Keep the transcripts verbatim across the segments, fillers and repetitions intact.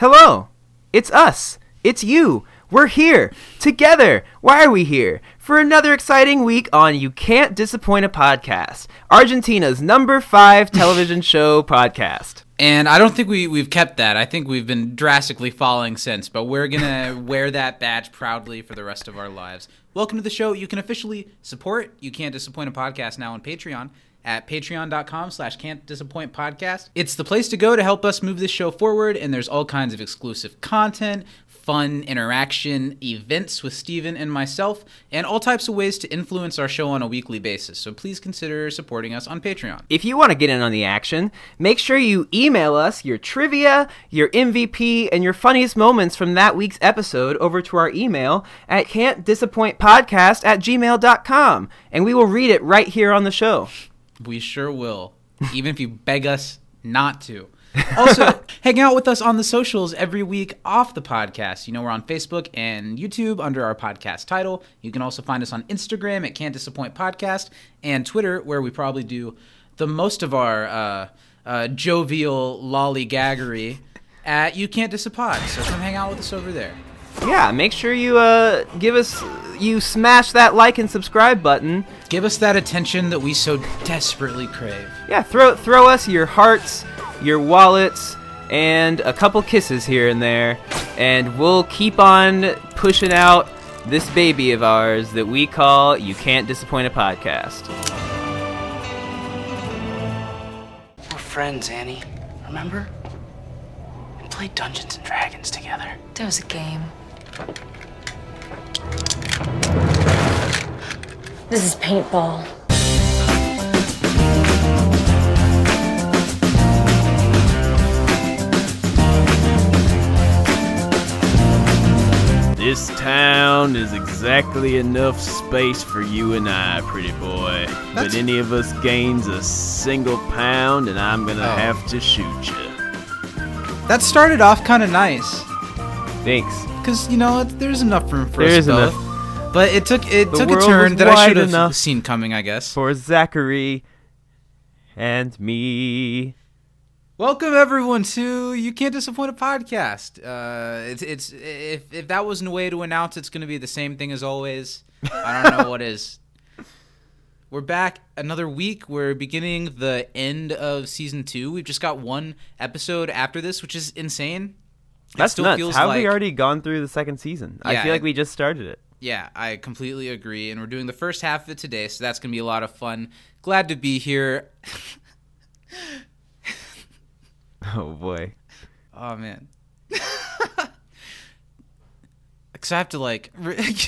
Hello, it's us, it's you, we're here, together. Why are we here? For another exciting week on You Can't Disappoint a Podcast, Argentina's number five television show podcast. And I don't think we, we've kept that. I think we've been drastically falling since, but we're going to wear that badge proudly for the rest of our lives. Welcome to the show. You can officially support You Can't Disappoint a Podcast now on Patreon at patreon.com slash can't disappoint podcast. It's the place to go to help us move this show forward, and there's all kinds of exclusive content, fun interaction, events with Steven and myself, and all types of ways to influence our show on a weekly basis. So please consider supporting us on Patreon. If you want to get in on the action, make sure you email us your trivia, your M V P, and your funniest moments from that week's episode over to our email at can'tdisappointpodcast at gmail dot com, and we will read it right here on the show. We sure will, even if you beg us not to. Also, hang out with us on the socials every week off the podcast. You know, we're on Facebook and YouTube under our podcast title. You can also find us on Instagram at Can't Disappoint Podcast and Twitter, where we probably do the most of our uh, uh, jovial lollygaggery at You Can't Disappoint. So come hang out with us over there. Yeah, make sure you uh, give us, you smash that like and subscribe button. Give us that attention that we so desperately crave. Yeah, throw throw us your hearts, your wallets, and a couple kisses here and there, and we'll keep on pushing out this baby of ours that we call You Can't Disappoint a Podcast. We're friends, Annie. Remember? We played Dungeons and Dragons together. That was a game. This is paintball. This town is exactly enough space for you and I, pretty boy. That's... But any of us gains a single pound, and I'm gonna oh. have to shoot you. That started off kind of nice. Thanks. Because, you know, it, there's enough room for there us is both. Enough. But it took it the took a turn that I should have seen coming, I guess. For Zachary and me. Welcome everyone to You Can't Disappoint a Podcast. Uh, it's it's if if that wasn't a way to announce, it's going to be the same thing as always. I don't know what is. We're back another week. We're beginning the end of season two. We've just got one episode after this, which is insane. That's it still nuts. Feels How like... have we already gone through the second season? Yeah, I feel like it... we just started it. Yeah, I completely agree, and we're doing the first half of it today, so that's going to be a lot of fun. Glad to be here. Oh, boy. Oh, man. Because I have to, like,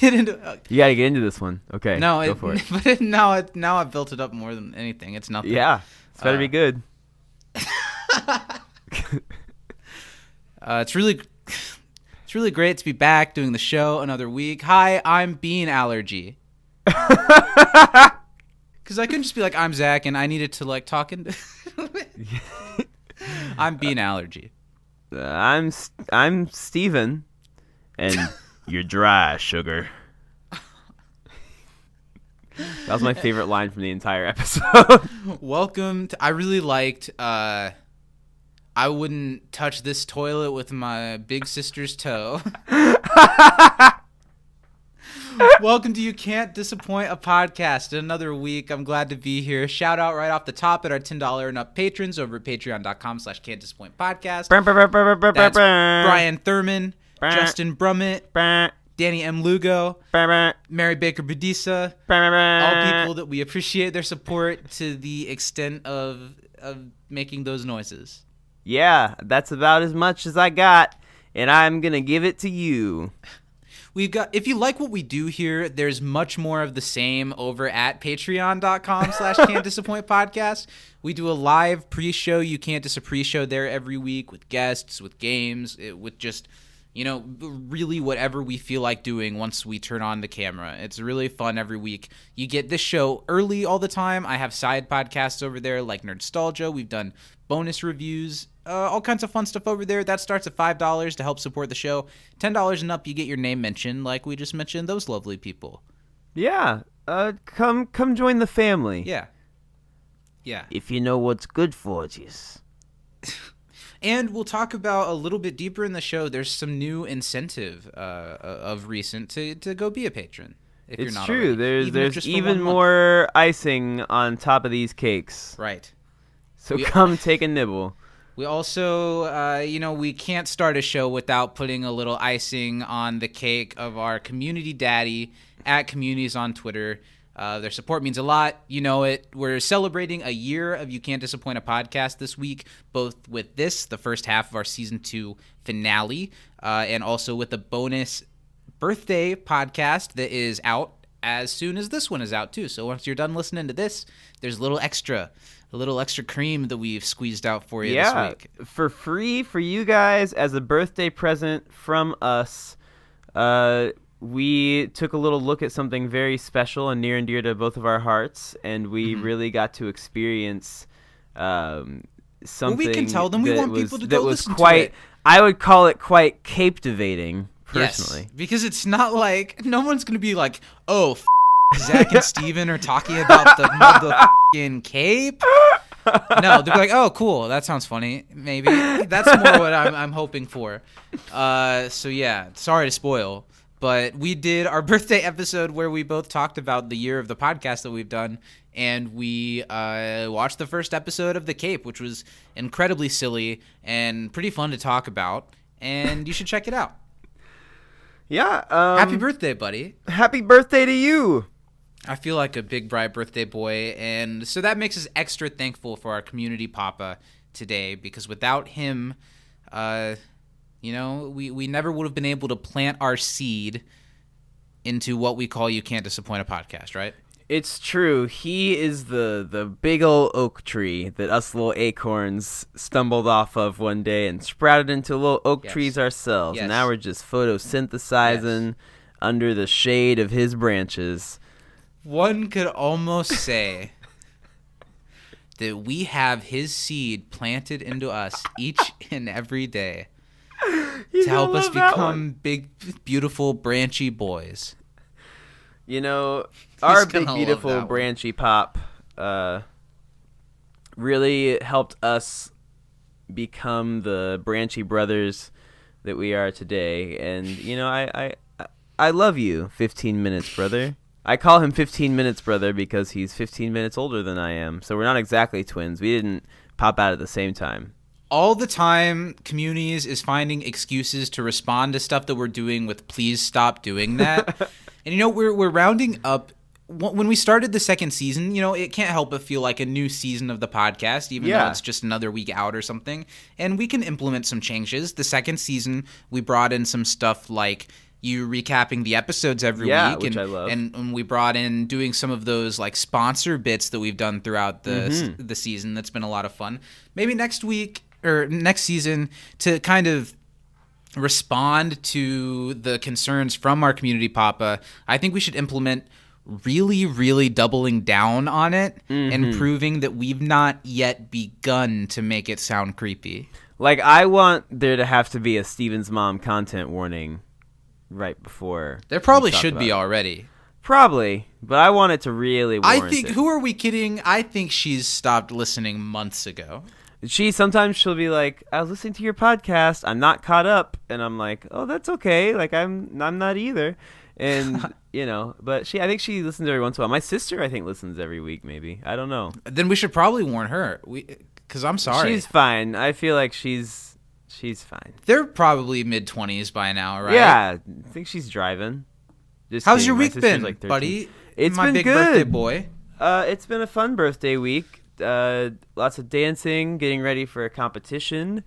get into uh, you got to get into this one. Okay, no, go it, for it. But it, now, it, now I've built it up more than anything. It's nothing. Yeah, it's better uh, be good. uh, it's really... It's really great to be back doing the show another week. Hi, I'm Bean Allergy. Because I couldn't just be like, I'm Zach, and I needed to like talk into. I'm Bean Allergy. Uh, I'm I'm Steven, and you're dry, sugar. That was my favorite line from the entire episode. Welcome to, I really liked. Uh, I wouldn't touch this toilet with my big sister's toe. Welcome to You Can't Disappoint a Podcast. Another week. I'm glad to be here. Shout out right off the top at our ten dollars and up patrons over at patreon.com slash can't disappoint podcast. That's Brian Thurman, Justin Brummett, Danny M. Lugo, Mary Baker Budisa, all people that we appreciate their support to the extent of of making those noises. Yeah, that's about as much as I got, and I'm going to give it to you. We've got, if you like what we do here, there's much more of the same over at patreon.com slash can't disappoint podcast. We do a live pre-show, You Can't Dis pre-show there every week with guests, with games, with just, you know, really whatever we feel like doing once we turn on the camera. It's really fun every week. You get this show early all the time. I have side podcasts over there like Nerdstalgia. We've done bonus reviews. Uh, all kinds of fun stuff over there. That starts at five dollars to help support the show. ten dollars and up, you get your name mentioned, like we just mentioned, those lovely people. Yeah. Uh, come come join the family. Yeah. Yeah. If you know what's good for you. And we'll talk about a little bit deeper in the show, there's some new incentive uh, of recent to, to go be a patron. If it's you're not true. Already. There's even there's even more month. icing on top of these cakes. Right. So we, come take a nibble. We also, uh, you know, we can't start a show without putting a little icing on the cake of our community daddy at Communities on Twitter. Uh, their support means a lot. You know it. We're celebrating a year of You Can't Disappoint a Podcast this week, both with this, the first half of our season two finale, uh, and also with a bonus birthday podcast that is out as soon as this one is out too. So once you're done listening to this, there's a little extra, a little extra cream that we've squeezed out for you yeah, this week. For free for you guys as a birthday present from us. Uh, we took a little look at something very special and near and dear to both of our hearts, and we mm-hmm. really got to experience um, something well, we can tell them. We want was, people to go listen quite, to it. I would call it quite captivating. Personally. Yes, because it's not like, no one's going to be like, oh, f- Zach and Steven are talking about the motherfucking Cape. No, they're like, oh, cool, that sounds funny, maybe. That's more what I'm, I'm hoping for. Uh, so, yeah, sorry to spoil, but we did our birthday episode where we both talked about the year of the podcast that we've done, and we uh, watched the first episode of The Cape, which was incredibly silly and pretty fun to talk about, and you should check it out. Yeah. Um, happy birthday, buddy. Happy birthday to you. I feel like a big, bright birthday boy. And so that makes us extra thankful for our community papa today, because without him, uh, you know, we, we never would have been able to plant our seed into what we call You Can't Disappoint a Podcast, right? It's true. He is the, the big old oak tree that us little acorns stumbled off of one day and sprouted into little oak yes. trees ourselves. Yes. Now we're just photosynthesizing yes. under the shade of his branches. One could almost say that we have his seed planted into us each and every day you to help us become big, beautiful, branchy boys. You know, He's our big, beautiful, branchy pop uh, really helped us become the branchy brothers that we are today. And, you know, I I, I love you, fifteen minutes, brother. I call him fifteen minutes, brother, because he's fifteen minutes older than I am. So we're not exactly twins. We didn't pop out at the same time. All the time, Communities is finding excuses to respond to stuff that we're doing with please stop doing that. And, you know, we're we're rounding up. When we started the second season, you know, it can't help but feel like a new season of the podcast, even yeah. though it's just another week out or something. And we can implement some changes. The second season, we brought in some stuff like you recapping the episodes every yeah, week. Which and, I love. And, and we brought in doing some of those, like, sponsor bits that we've done throughout the mm-hmm. the season. That's been a lot of fun. Maybe next week or next season to kind of respond to the concerns from our community papa, I think we should implement really, really doubling down on it mm-hmm. and proving that we've not yet begun to make it sound creepy. Like, I want there to have to be a Steven's mom content warning right before. There probably should be it. Already. Probably, but I want it to really warrant I think, it. Who are we kidding? I think she's stopped listening months ago. She sometimes she'll be like, I was listening to your podcast. I'm not caught up. And I'm like, oh, that's okay. Like, I'm I'm not either. And, you know, but she I think she listens every once in a while. My sister, I think, listens every week maybe. I don't know. Then we should probably warn her. We, 'cause I'm sorry. She's fine. I feel like she's she's fine. They're probably mid-twenties by now, right? Yeah. I think she's driving. Just How's kidding. your week been, like buddy? It's My been big good. birthday boy. Uh, it's been a fun birthday week. Uh, lots of dancing, getting ready for a competition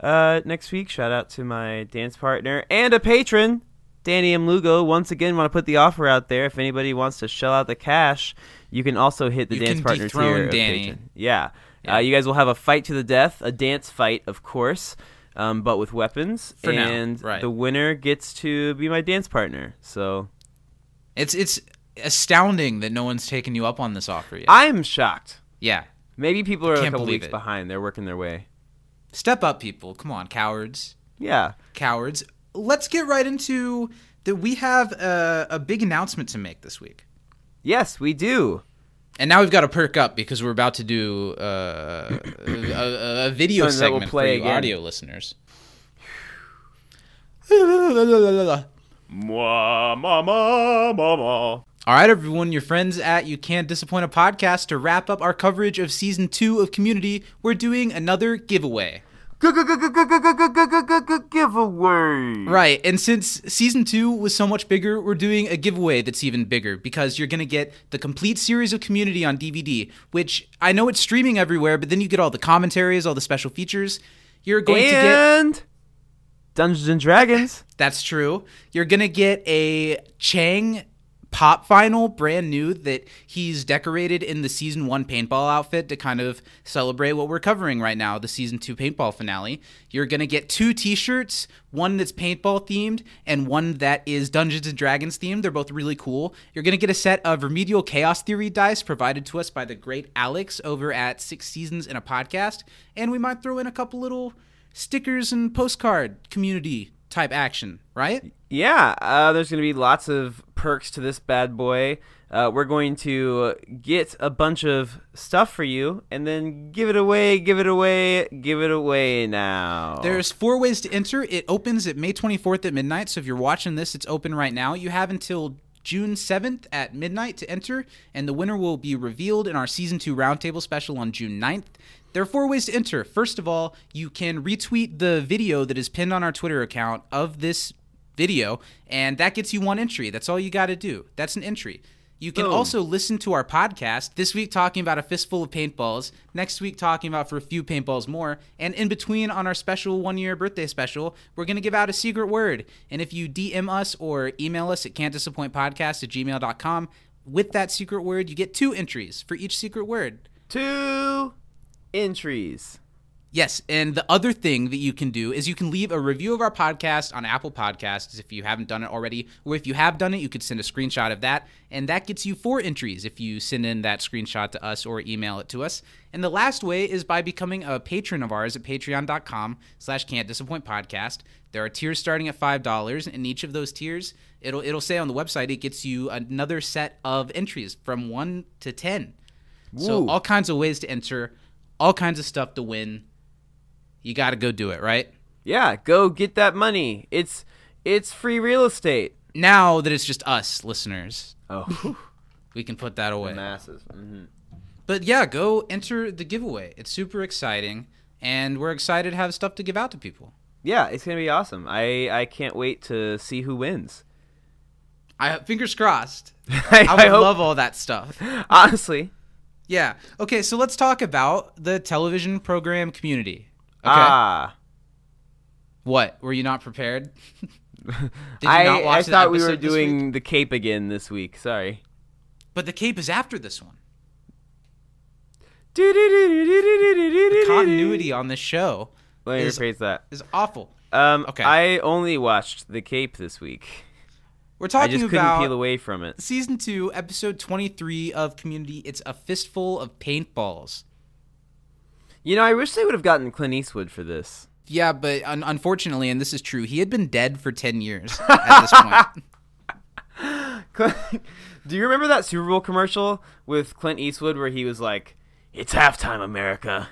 uh, next week. Shout out to my dance partner and a patron, Danny M. Lugo. Once again, want to put the offer out there. If anybody wants to shell out the cash, you can also hit the you dance partner tier. Danny. Yeah. yeah. Uh, you guys will have a fight to the death, a dance fight, of course, um, but with weapons. For and now. Right. The winner gets to be my dance partner. So it's it's astounding that no one's taken you up on this offer yet. I'm shocked. Yeah. Maybe people are a couple weeks behind. They're working their way. Step up, people. Come on, cowards. Yeah. Cowards. Let's get right into that. We have a, a big announcement to make this week. Yes, we do. And now we've got to perk up because we're about to do uh, a, a video segment for you again. Audio listeners. All right, everyone, your friends at You Can't Disappoint a Podcast. To wrap up our coverage of Season two of Community, we're doing another giveaway. Giveaway. Right, and since Season two was so much bigger, we're doing a giveaway that's even bigger, because you're going to get the complete series of Community on D V D, which I know it's streaming everywhere, but then you get all the commentaries, all the special features. You're going and... to get... Dungeons and Dragons. That's true. You're going to get a Chang pop vinyl, brand new, that he's decorated in the Season one paintball outfit to kind of celebrate what we're covering right now, the Season two paintball finale. You're going to get two t-shirts, one that's paintball themed and one that is Dungeons and Dragons themed. They're both really cool. You're going to get a set of Remedial Chaos Theory dice provided to us by the great Alex over at Six Seasons in a Podcast. And we might throw in a couple little stickers and postcard community type action, right? Yeah, uh, there's going to be lots of perks to this bad boy. Uh, we're going to get a bunch of stuff for you and then give it away, give it away, give it away now. There's four ways to enter. It opens at May twenty-fourth at midnight, so if you're watching this, it's open right now. You have until June seventh at midnight to enter, and the winner will be revealed in our Season two Roundtable special on June ninth. There are four ways to enter. First of all, you can retweet the video that is pinned on our Twitter account of this video, and that gets you one entry. That's all you got to do. That's an entry. You can Boom. also listen to our podcast, this week talking about a fistful of paintballs, next week talking about for a few paintballs more, and in between on our special one-year birthday special, we're going to give out a secret word. And if you D M us or email us at can't disappoint podcast at gmail dot com, with that secret word, you get two entries for each secret word. Two... entries. Yes, and the other thing that you can do is you can leave a review of our podcast on Apple Podcasts if you haven't done it already, or if you have done it, you could send a screenshot of that, and that gets you four entries if you send in that screenshot to us or email it to us. And the last way is by becoming a patron of ours at patreon.com slash can't disappoint podcast. There are tiers starting at five dollars, and each of those tiers, it'll it'll say on the website, it gets you another set of entries from one to ten. Ooh. So all kinds of ways to enter, all kinds of stuff to win. You got to go do it, right? Yeah, go get that money. It's it's free real estate. Now that it's just us, listeners, oh, we can put that away. The masses. Mm-hmm. But yeah, go enter the giveaway. It's super exciting, and we're excited to have stuff to give out to people. Yeah, it's going to be awesome. I, I can't wait to see who wins. I Fingers crossed. I, I would I hope... love all that stuff. Honestly. Yeah. Okay, so let's talk about the television program Community. Okay. Ah. What? Were you not prepared? Did you I, not watch I thought we were doing The Cape again this week. Sorry. But The Cape is after this one. The continuity on this show Let me is, rephrase that. is awful. Um, okay. I only watched The Cape this week. We're talking I just about couldn't peel away from it. Season two, episode twenty-three of Community. It's a fistful of paintballs. You know, I wish they would have gotten Clint Eastwood for this. Yeah, but un- unfortunately, and this is true, he had been dead for ten years at this point. Do you remember that Super Bowl commercial with Clint Eastwood where he was like, "It's halftime, America"?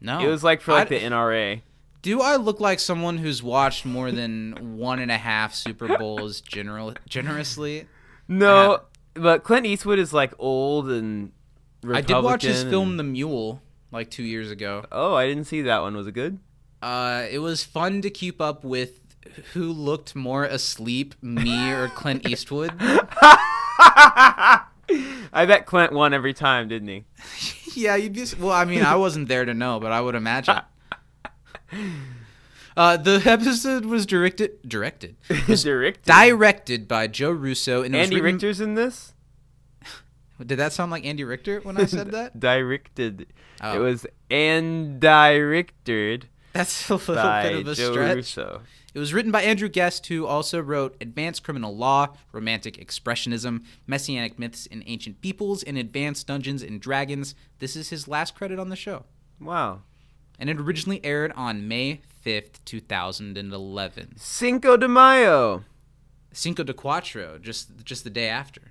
No. It was like for like I'd... the N R A. Do I look like someone who's watched more than one and a half Super Bowls general, generously? No, uh, but Clint Eastwood is, like, old and Republican. I did watch his and... film The Mule, like, two years ago. Oh, I didn't see that one. Was it good? Uh, it was fun to keep up with who looked more asleep, me or Clint Eastwood. I bet Clint won every time, didn't he? Yeah, you'd be... Well, I mean, I wasn't there to know, but I would imagine... Uh, the episode was directed directed was directed directed by Joe Russo, and Andy written... Richter's in this. Did that sound like Andy Richter when I said that? directed. Oh. It was and directed. That's a little by bit of a Joe stretch. Russo. It was written by Andrew Guest, who also wrote Advanced Criminal Law, Romantic Expressionism, Messianic Myths in Ancient Peoples, and Advanced Dungeons and Dragons. This is his last credit on the show. Wow. And it originally aired on May fifth, two thousand eleven. Cinco de Mayo. Cinco de Cuatro, just just the day after.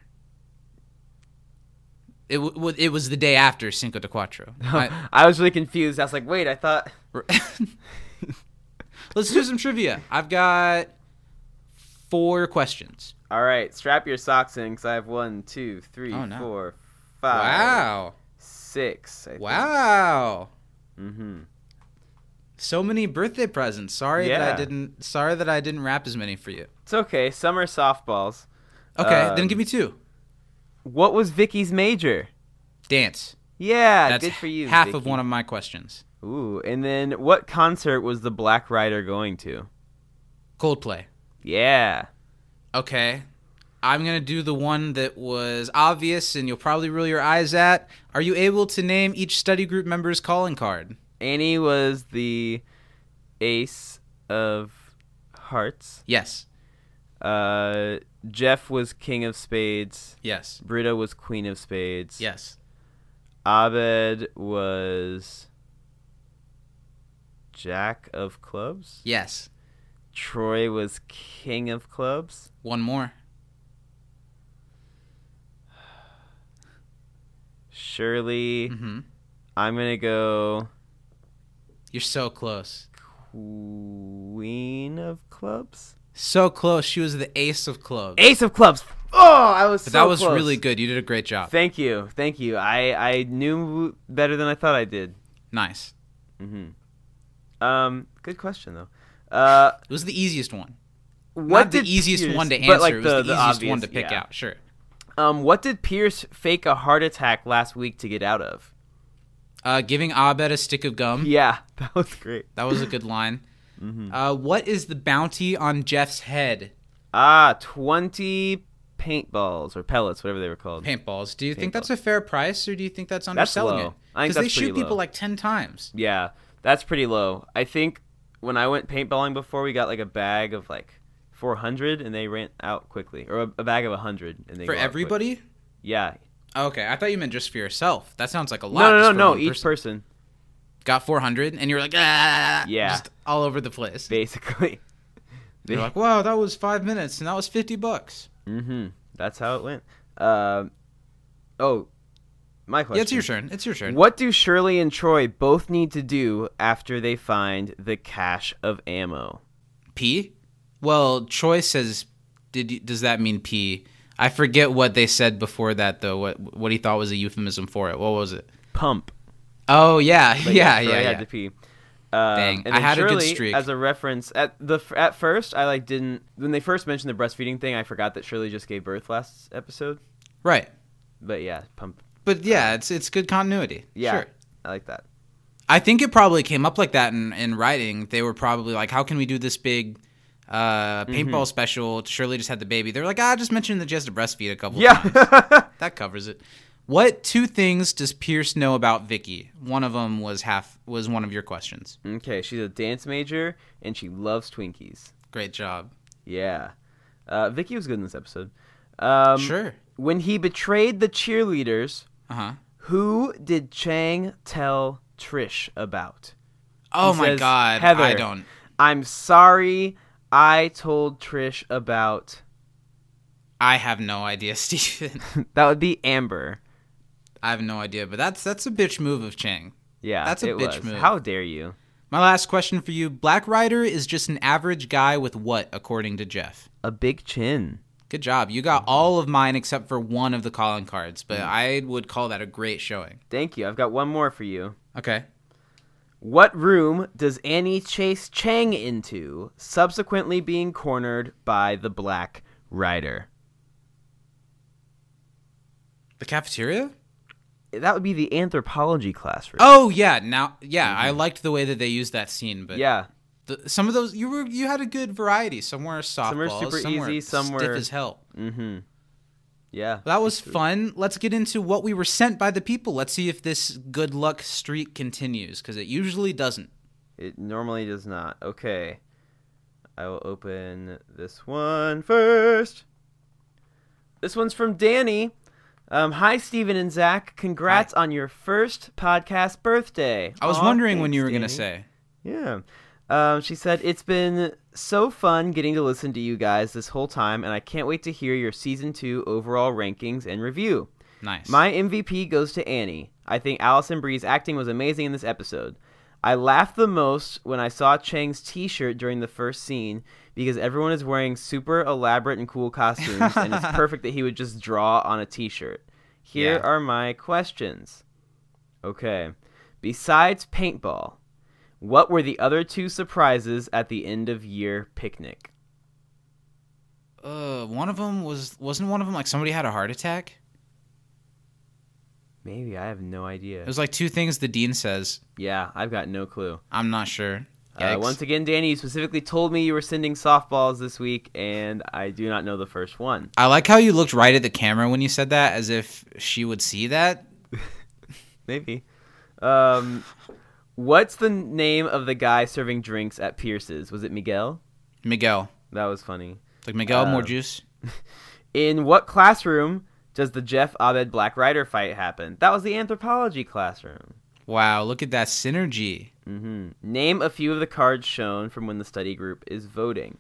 It w- it was the day after Cinco de Cuatro. I, I was really confused. I was like, wait, I thought. Let's do some trivia. I've got four questions. All right, strap your socks in because I have one, two, three, oh, no. four, five, wow, six. I think. Wow. Mm-hmm. So many birthday presents. Sorry yeah. that I didn't. Sorry that I didn't wrap as many for you. It's okay. Some are softballs. Okay, um, then give me two. What was Vicky's major? Dance. Yeah, that's good for you. Half Vicky. Of one of my questions. Ooh, and then what concert was the Black Rider going to? Coldplay. Yeah. Okay. I'm going to do the one that was obvious and you'll probably roll your eyes at. Are you able to name each study group member's calling card? Annie was the ace of hearts. Yes. Uh, Jeff was king of spades. Yes. Britta was queen of spades. Yes. Abed was jack of clubs. Yes. Troy was king of clubs. One more. Shirley, mm-hmm. I'm going to go. You're so close. Queen of clubs? So close. She was the ace of clubs. Ace of clubs. Oh, I was but so close. That was close. Really good. You did a great job. Thank you. Thank you. I, I knew better than I thought I did. Nice. Mm-hmm. Um, good question, though. Uh, it was the easiest one. What Not did the easiest Pierce, one to answer. Like the, it was the, the easiest obvious, one to pick yeah. out. Sure. Um, what did Pierce fake a heart attack last week to get out of? Uh, giving Abed a stick of gum. Yeah, that was great. That was a good line. Mm-hmm. Uh, what is the bounty on Jeff's head? Ah, twenty paintballs or pellets, whatever they were called. Paintballs. Do you paintballs. think that's a fair price, or do you think that's underselling that's low. it? Because they shoot low. people like ten times. Yeah, that's pretty low. I think when I went paintballing before, we got like a bag of like four hundred, and they ran out quickly, or a, a bag of a hundred, and they for everybody. Quick. Yeah. Okay, I thought you meant just for yourself. That sounds like a lot. No, no, no, no. Each person. person. Got four hundred, and you're like, ah, yeah, just all over the place. Basically. You're like, wow, that was five minutes, and that was fifty bucks. Mm-hmm. That's how it went. Uh, oh, my question. Yeah, it's your turn. It's your turn. What do Shirley and Troy both need to do after they find the cache of ammo? Pee? Well, Troy says, "Did you, does that mean pee?" I forget what they said before that, though, what, what he thought was a euphemism for it. What was it? Pump. Oh, yeah, like, yeah, yeah, yeah. had to pee. Uh, Dang, I had Shirley, a good streak. As a reference, at the at first, I like didn't, when they first mentioned the breastfeeding thing, I forgot that Shirley just gave birth last episode. Right. But yeah, pump. But yeah, uh, it's it's good continuity. Yeah, sure. I like that. I think it probably came up like that in, in writing. They were probably like, how can we do this big uh, paintball mm-hmm. special? Shirley just had the baby. They were like, ah, just mention that she has to breastfeed a couple yeah. times. That covers it. What two things does Pierce know about Vicky? One of them was half was one of your questions. Okay, she's a dance major and she loves Twinkies. Great job. Yeah, uh, Vicky was good in this episode. Um, sure. When he betrayed the cheerleaders, uh-huh. who did Chang tell Trish about? Oh he my says, God, Heather, I don't. I'm sorry, I told Trish about. I have no idea, Stephen. That would be Amber. I have no idea, but that's that's a bitch move of Chang. Yeah, that's a it bitch was. move. How dare you? My last question for you: Black Rider is just an average guy with what, according to Jeff? A big chin. Good job. You got all of mine except for one of the calling cards, but mm. I would call that a great showing. Thank you. I've got one more for you. Okay. What room does Annie chase Chang into, subsequently being cornered by the Black Rider? The cafeteria? That would be the anthropology classroom. Oh yeah, now yeah, mm-hmm. I liked the way that they used that scene, but yeah, the, some of those you were you had a good variety. Some were softballs, some were super some easy, were some were stiff as hell. Mm-hmm. Yeah, that was fun. Let's get into what we were sent by the people. Let's see if this good luck streak continues, because it usually doesn't. It normally does not. Okay, I will open this one first. This one's from Danny. Um, hi, Steven and Zach. Congrats hi. on your first podcast birthday. I was Aww, wondering thanks, when you were going to say. Yeah. Um, she said, it's been so fun getting to listen to you guys this whole time, and I can't wait to hear your season two overall rankings and review. Nice. My M V P goes to Annie. I think Allison Brie's acting was amazing in this episode. I laughed the most when I saw Chang's t-shirt during the first scene because everyone is wearing super elaborate and cool costumes, and it's perfect that he would just draw on a t-shirt. Here yeah. are my questions. Okay. Besides paintball, what were the other two surprises at the end-of-year picnic? Uh, one of them was... Wasn't one of them like somebody had a heart attack? Maybe. I have no idea. It was like two things the dean says. Yeah, I've got no clue. I'm not sure. Uh, once again, Danny, you specifically told me you were sending softballs this week, and I do not know the first one. I like how you looked right at the camera when you said that, as if she would see that. Maybe. Um, what's the name of the guy serving drinks at Pierce's? Was it Miguel? Miguel. That was funny. Like Miguel, uh, more juice. In what classroom does the Jeff Abed Black Rider fight happen? That was the anthropology classroom. Wow, look at that synergy. Mm-hmm. Name a few of the cards shown from when the study group is voting.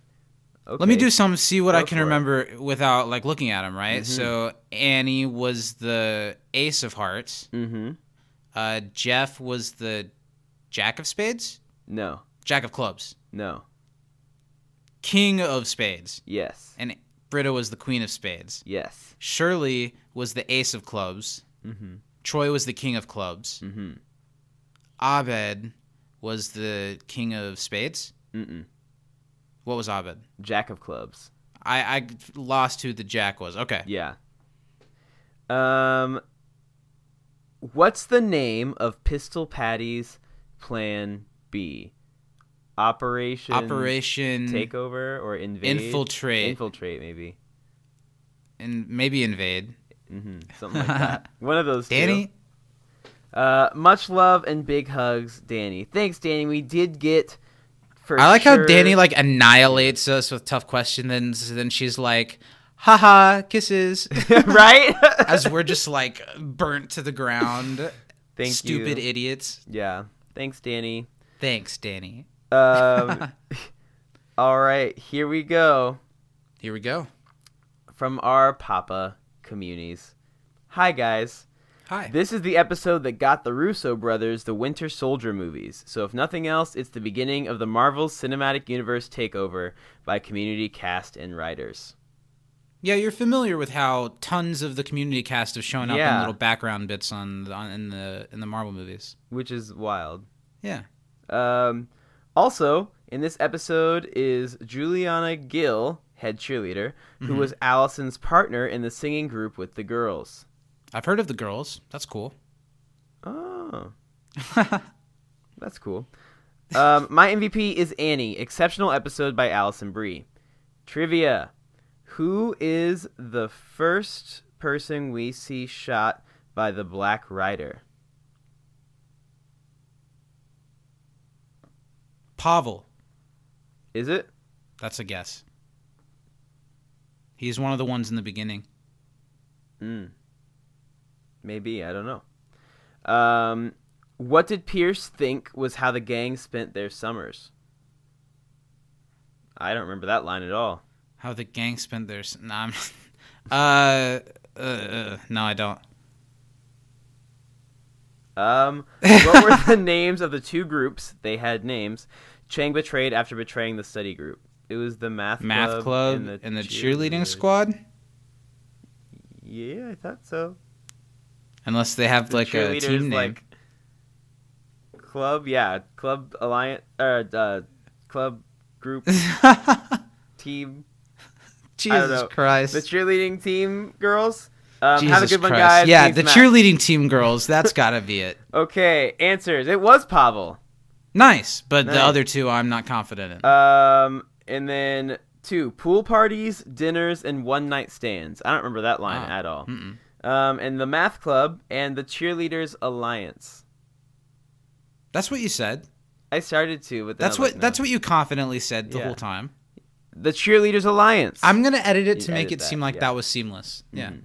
Okay. Let me do some, see what Go I can remember it. without like looking at them, right? Mm-hmm. So Annie was the ace of hearts. Mm-hmm. Uh, Jeff was the jack of spades? No. Jack of clubs? No. King of spades? Yes. And Britta was the queen of spades. Yes. Shirley was the ace of clubs. Mm-hmm. Troy was the king of clubs. Mm-hmm. Abed was the king of spades. Mm-mm. What was Abed? Jack of clubs. I, I lost who the jack was. Okay. Yeah. Um. What's the name of Pistol Patty's Plan B? Operation Operation Takeover or Invade? Infiltrate. Infiltrate, maybe. And maybe Invade. Mm-hmm. Something like that. One of those Danny? Two. Uh, much love and big hugs, Danny. Thanks, Danny. We did get for I like sure... how Danny like annihilates us with tough questions, and then she's like, haha, kisses. Right? As we're just like burnt to the ground. Thank Stupid you. Stupid idiots. Yeah. Thanks, Danny. Thanks, Danny. um, all right, here we go. Here we go. From our Papa Communities. Hi, guys. Hi. This is the episode that got the Russo brothers the Winter Soldier movies. So if nothing else, it's the beginning of the Marvel Cinematic Universe takeover by Community cast and writers. Yeah, you're familiar with how tons of the Community cast have shown up yeah. in little background bits on, on in the in the Marvel movies. Which is wild. Yeah. Um... Also, in this episode is Juliana Gill, head cheerleader, who mm-hmm. was Allison's partner in the singing group with the girls. I've heard of the girls. That's cool. Oh. That's cool. Um, my M V P is Annie. Exceptional episode by Allison Brie. Trivia. Who is the first person we see shot by the Black Rider? Pavel. Is it? That's a guess. He's one of the ones in the beginning. Mm. Maybe. I don't know. Um, what did Pierce think was how the gang spent their summers? I don't remember that line at all. How the gang spent their... Nah, I'm... uh, uh, uh, no, I don't. Um, what were the names of the two groups? They had names. Chang betrayed after betraying the study group. It was the math, math club, club and the, and the cheerleading squad? Yeah, I thought so. Unless they have, the like, a team name. Like, club, yeah. Club alliance, or uh, uh, club group team. Jesus Christ. The cheerleading team girls? Um, Jesus have a good Christ. One, guys. Yeah, Please the match. Cheerleading team girls. That's got to be it. Okay, answers. It was Pavel. Nice, but nice. The other two I'm not confident in. Um, and then two, pool parties, dinners, and one-night stands. I don't remember that line oh. at all. Mm-mm. Um, and the math club and the cheerleaders alliance. That's what you said. I started to, but then that's I was what like, no. that's what you confidently said the yeah. whole time. The cheerleaders alliance. I'm gonna edit it you to make it that. seem like yeah. that was seamless. Mm-hmm.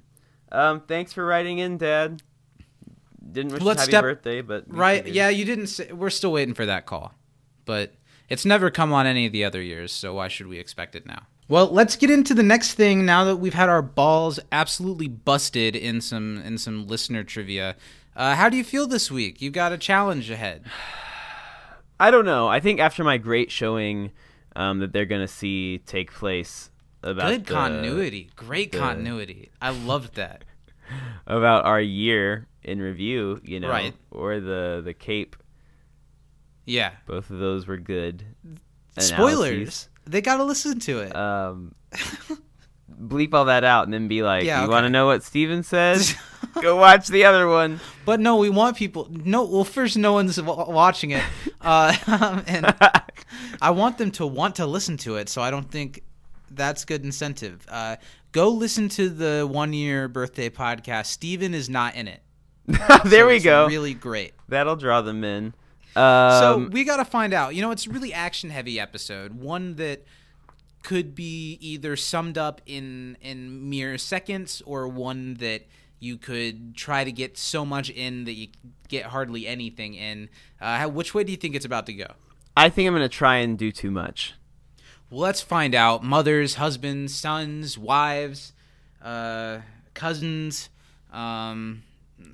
Yeah. Um, thanks for writing in, Dad. Didn't wish you happy step, birthday, but... Right, figured. Yeah, you didn't say... We're still waiting for that call. But It's never come on any of the other years, so why should we expect it now? Well, let's get into the next thing now that we've had our balls absolutely busted in some in some listener trivia. Uh, how do you feel this week? You've got a challenge ahead. I don't know. I think after my great showing um, that they're going to see take place about Good the, continuity. Great the, continuity. I loved that. About our year in review, you know, right. or the, the Cape. Yeah. Both of those were good analyses. Spoilers. They got to listen to it. Um, bleep all that out and then be like, yeah, you okay. want to know what Steven says? Go watch the other one. But no, we want people. No, well, first, no one's watching it. Uh, and I want them to want to listen to it, so I don't think that's good incentive. Uh, go listen to the one-year birthday podcast. Steven is not in it. there so we it's go. Really great. That'll draw them in. Um, so we got to find out. You know, it's a really action-heavy episode, one that could be either summed up in, in mere seconds or one that you could try to get so much in that you get hardly anything in. Uh, how, which way do you think it's about to go? I think I'm going to try and do too much. Well, let's find out. Mothers, husbands, sons, wives, uh, cousins, um,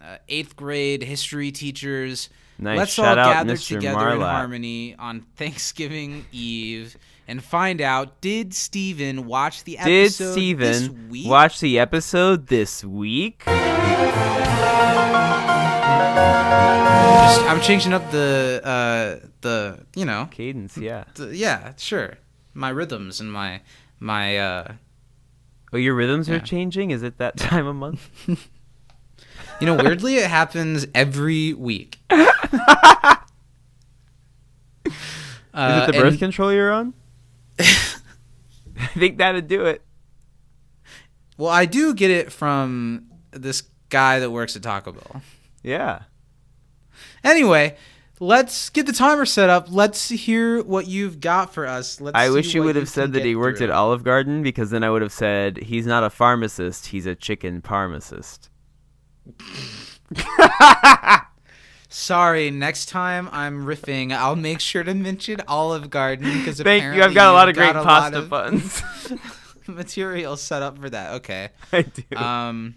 uh, eighth grade history teachers. Nice. Let's Shout all gather Mister together Marla. in harmony on Thanksgiving Eve and find out, did Steven watch the episode this week? Did Steven watch the episode this week? Just, I'm changing up the, uh, the you know. Cadence, yeah. The, yeah, sure. My rhythms and my... my. Uh, oh, your rhythms yeah. are changing? Is it that time of month? You know, weirdly, it happens every week. uh, Is it the birth and... control you're on? I think that'd do it. Well, I do get it from this guy that works at Taco Bell. Yeah. Anyway, let's get the timer set up. Let's hear what you've got for us. Let's I wish you would have said that he worked through. at Olive Garden, because then I would have said, he's not a pharmacist, he's a chicken parmacist. Sorry, next time I'm riffing, I'll make sure to mention Olive Garden, because thank you. I've got a lot of great pasta puns material set up for that. Okay, I do. Um,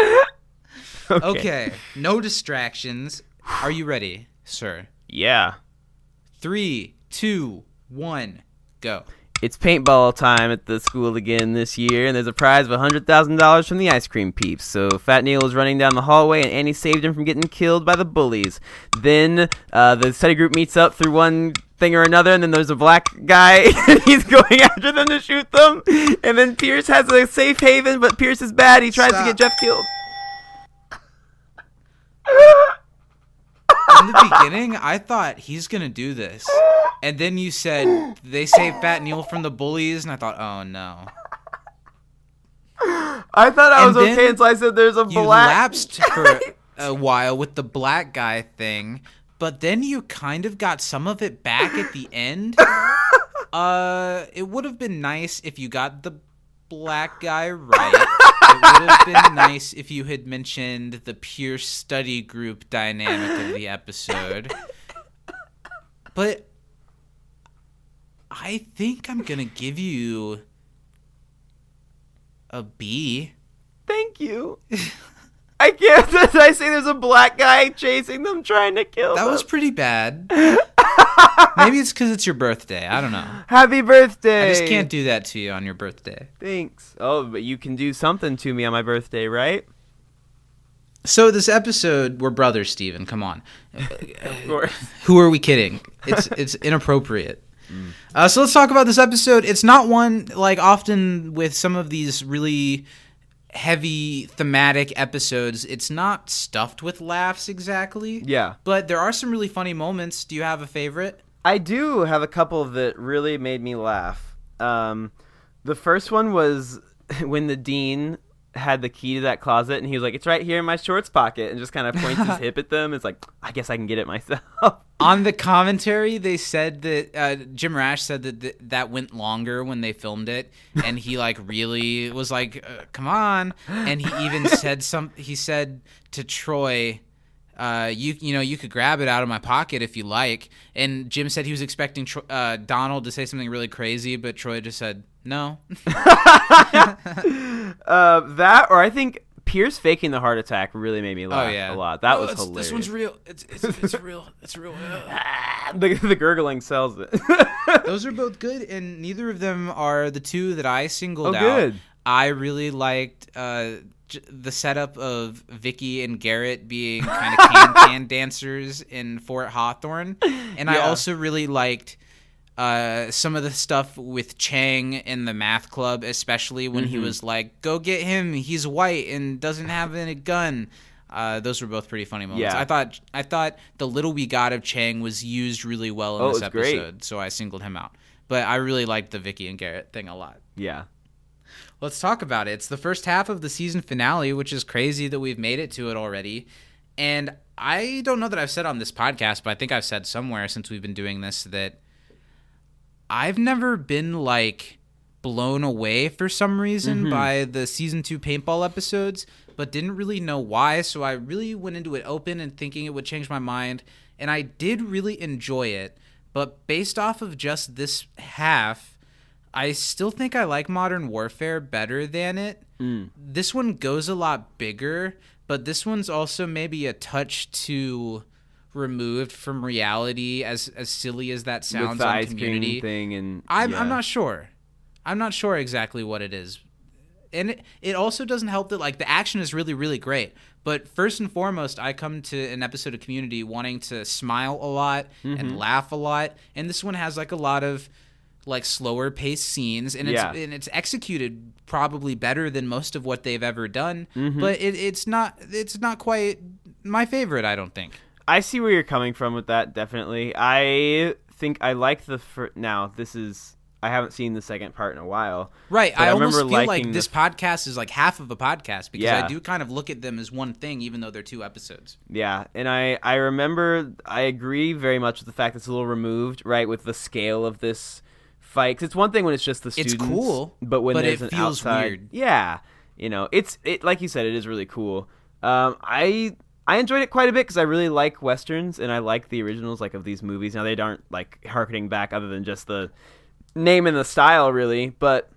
okay. okay, no distractions. Are you ready, sir? Yeah. Three, two, one, go. It's paintball time at the school again this year, and there's a prize of one hundred thousand dollars from the Ice Cream Peeps. So Fat Neil is running down the hallway, and Annie saved him from getting killed by the bullies. Then uh, the study group meets up through one thing or another, and then there's a black guy, and he's going after them to shoot them. And then Pierce has a safe haven, but Pierce is bad. He tries Stop. to get Jeff killed. In the beginning, I thought, he's going to do this. And then you said, they saved Fat Neil from the bullies, and I thought, oh, no. I thought I and was okay until I said there's a you black You lapsed for a while with the black guy thing, but then you kind of got some of it back at the end. Uh, it would have been nice if you got the black guy right. It would have been nice if you had mentioned the Pierce study group dynamic of the episode. But... I think I'm going to give you a B. Thank you. I can't. Did I say there's a black guy chasing them, trying to kill them? That was pretty bad. Maybe it's because it's your birthday. I don't know. Happy birthday. I just can't do that to you on your birthday. Thanks. Oh, but you can do something to me on my birthday, right? So this episode, we're brothers, Steven. Come on. Of course. Who are we kidding? It's It's inappropriate. Mm. Uh, so let's talk about this episode. It's not one, like often with some of these really heavy thematic episodes, it's not stuffed with laughs exactly. Yeah. But there are some really funny moments. Do you have a favorite? I do have a couple that really made me laugh. Um, the first one was when the dean had the key to that closet, and he was like, it's right here in my shorts pocket, and just kind of points his hip at them. It's like, I guess I can get it myself. On the commentary, they said that uh, Jim Rash said that th- that went longer when they filmed it, and he like really was like, uh, come on. And he even said some. He said to Troy, Uh, you you know, you could grab it out of my pocket if you like. And Jim said he was expecting Tro- uh, Donald to say something really crazy, but Troy just said no. uh, that, or I think Pierce faking the heart attack really made me laugh oh, yeah. a lot. That oh, was hilarious. This one's real. It's it's, it's real. It's real. the, the gurgling sells it. Those are both good, and neither of them are the two that I singled oh, out. Good. I really liked uh, the setup of Vicky and Garrett being kind of can-can dancers in Fort Hawthorne. And yeah. I also really liked uh, some of the stuff with Chang in the math club, especially when mm-hmm. he was like, go get him, he's white and doesn't have a gun. Uh, those were both pretty funny moments. Yeah. I thought I thought the little we got of Chang was used really well in oh, this episode, great. So I singled him out. But I really liked the Vicky and Garrett thing a lot. Yeah. Let's talk about it. It's the first half of the season finale, which is crazy that we've made it to it already. And I don't know that I've said on this podcast, but I think I've said somewhere since we've been doing this that I've never been, like, blown away for some reason mm-hmm. by the season two paintball episodes, but didn't really know why. So I really went into it open and thinking it would change my mind. And I did really enjoy it. But based off of just this half, I still think I like Modern Warfare better than it. Mm. This one goes a lot bigger, but this one's also maybe a touch too removed from reality, as as silly as that sounds. With the on ice Community cream thing, and I'm yeah. I'm not sure. I'm not sure exactly what it is, and it, it also doesn't help that like the action is really really great. But first and foremost, I come to an episode of Community wanting to smile a lot mm-hmm. and laugh a lot, and this one has like a lot of like slower paced scenes, and it's yeah. and it's executed probably better than most of what they've ever done. Mm-hmm. But it, it's not it's not quite my favorite, I don't think. I see where you're coming from with that. Definitely, I think I like the fir- now. This is I haven't seen the second part in a while. Right, I, I almost feel like this f- podcast is like half of a podcast because yeah. I do kind of look at them as one thing, even though they're two episodes. Yeah, and I I remember I agree very much with the fact that it's a little removed, right, with the scale of this. Fight, 'cause it's one thing when it's just the students. It's cool, but when but there's it an feels outside, weird. Yeah, you know, it's it like you said, it is really cool. Um, I I enjoyed it quite a bit because I really like westerns and I like the originals like of these movies. Now they aren't like harkening back other than just the name and the style, really, but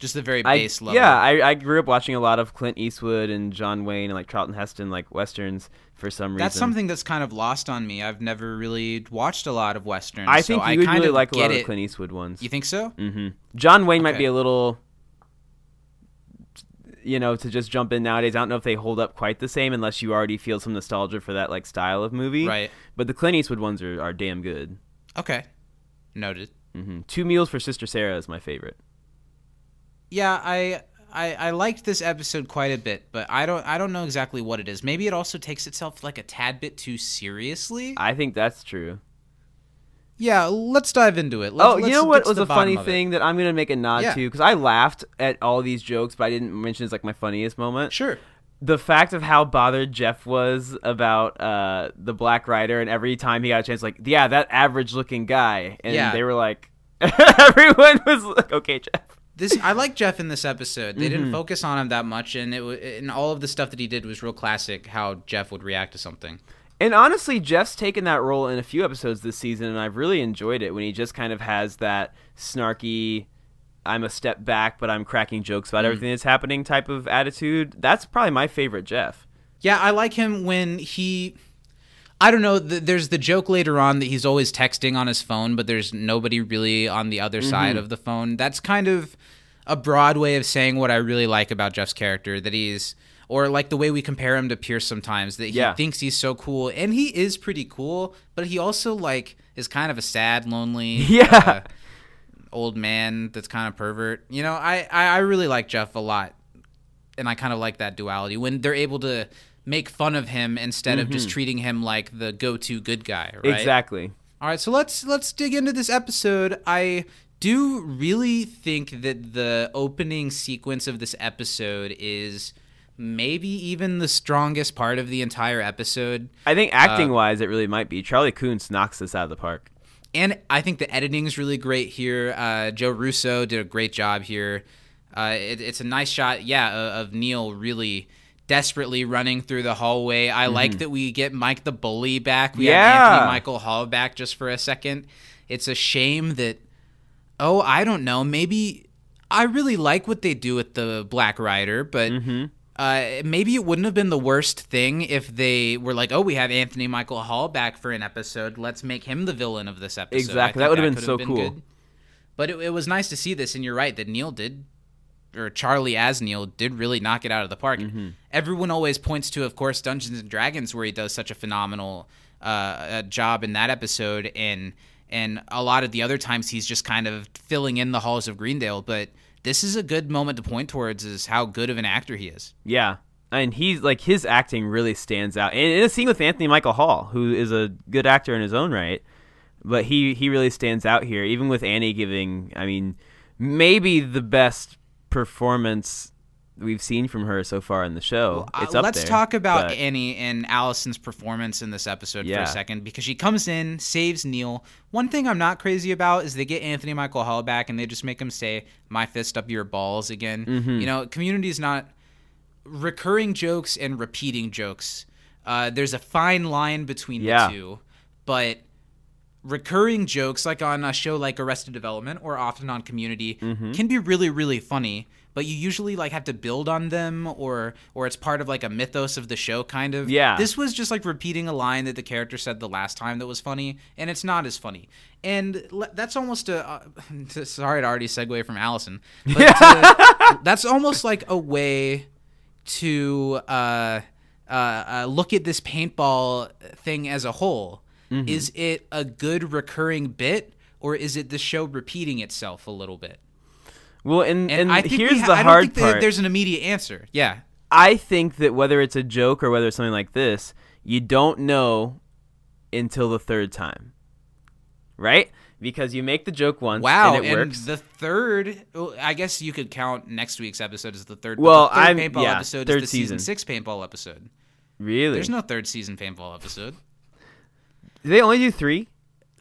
just the very base I, level. Yeah, I, I grew up watching a lot of Clint Eastwood and John Wayne and like Charlton Heston like westerns. For some reason. That's something that's kind of lost on me. I've never really watched a lot of westerns. I think so you I would really like a lot it. of Clint Eastwood ones. You think so? Mm-hmm. John Wayne okay. might be a little, you know, to just jump in nowadays. I don't know if they hold up quite the same unless you already feel some nostalgia for that like style of movie. Right. But the Clint Eastwood ones are, are damn good. Okay. Noted. Mm-hmm. Two Meals for Sister Sarah is my favorite. Yeah, I... I, I liked this episode quite a bit, but I don't I don't know exactly what it is. Maybe it also takes itself like a tad bit too seriously. I think that's true. Yeah, let's dive into it. Let's, oh, you know what was a funny thing that I'm going to make a nod yeah. to? Because I laughed at all these jokes, but I didn't mention it's like my funniest moment. Sure. The fact of how bothered Jeff was about uh, the Black Rider, and every time he got a chance, like, yeah, that average-looking guy. And yeah. they were like, everyone was like, okay, Jeff. This I like Jeff in this episode. They mm-hmm. didn't focus on him that much, and it and all of the stuff that he did was real classic how Jeff would react to something. And honestly, Jeff's taken that role in a few episodes this season, and I've really enjoyed it when he just kind of has that snarky, I'm a step back, but I'm cracking jokes about mm-hmm. everything that's happening type of attitude. That's probably my favorite Jeff. Yeah, I like him when he... I don't know. Th- there's the joke later on that he's always texting on his phone, but there's nobody really on the other mm-hmm. side of the phone. That's kind of a broad way of saying what I really like about Jeff's character, that he's, or like the way we compare him to Pierce sometimes, that he yeah. thinks he's so cool, and he is pretty cool, but he also like is kind of a sad, lonely yeah. uh, old man that's kind of pervert. You know, I, I, I really like Jeff a lot, and I kind of like that duality when they're able to make fun of him instead mm-hmm. of just treating him like the go-to good guy, right? Exactly. All right, so let's let's dig into this episode. I do really think that the opening sequence of this episode is maybe even the strongest part of the entire episode. I think acting-wise, uh, it really might be. Charlie Coons knocks this out of the park. And I think the editing is really great here. Uh, Joe Russo did a great job here. Uh, it, it's a nice shot, yeah, of Neil really desperately running through the hallway. I mm-hmm. like that we get Mike the Bully back. We yeah. have Anthony Michael Hall back just for a second. It's a shame that, oh, I don't know, maybe I really like what they do with the Black Rider, but mm-hmm. uh, maybe it wouldn't have been the worst thing if they were like, oh, we have Anthony Michael Hall back for an episode. Let's make him the villain of this episode. Exactly. That would have been so been cool. Good. But it, it was nice to see this, and you're right that Neil did, or Charlie as Neil, did really knock it out of the park. Mm-hmm. Everyone always points to, of course, Dungeons and Dragons, where he does such a phenomenal uh, job in that episode, and and a lot of the other times he's just kind of filling in the halls of Greendale. But this is a good moment to point towards is how good of an actor he is. Yeah, and he's like his acting really stands out. And in a scene with Anthony Michael Hall, who is a good actor in his own right, but he, he really stands out here, even with Annie giving, I mean, maybe the best performance we've seen from her so far in the show. Well, it's up let's there, talk about but... Annie and Allison's performance in this episode yeah. for a second, because she comes in, saves Neil. One thing I'm not crazy about is they get Anthony Michael Hall back and they just make him say, "My fist up your balls" again. Mm-hmm. You know, Community's not recurring jokes and repeating jokes. Uh, there's a fine line between yeah. the two, but recurring jokes, like on a show like Arrested Development or often on Community, mm-hmm. can be really, really funny, but you usually like have to build on them, or or it's part of like a mythos of the show, kind of. Yeah. This was just like repeating a line that the character said the last time that was funny, and it's not as funny. And le- that's almost a... Uh, to, sorry to already segue from Allison, but to, that's almost like a way to uh, uh, uh, look at this paintball thing as a whole. Mm-hmm. Is it a good recurring bit, or is it the show repeating itself a little bit? Well, and, and, and I think here's ha- the hard I don't think part. There's an immediate answer. Yeah. I think that whether it's a joke or whether it's something like this, you don't know until the third time. Right? Because you make the joke once wow, and it and works. Wow, and the third, well, I guess you could count next week's episode as the third. Well, the third I'm, paintball yeah, episode third is the season. season six paintball episode. Really? There's no third season paintball episode. Do they only do three?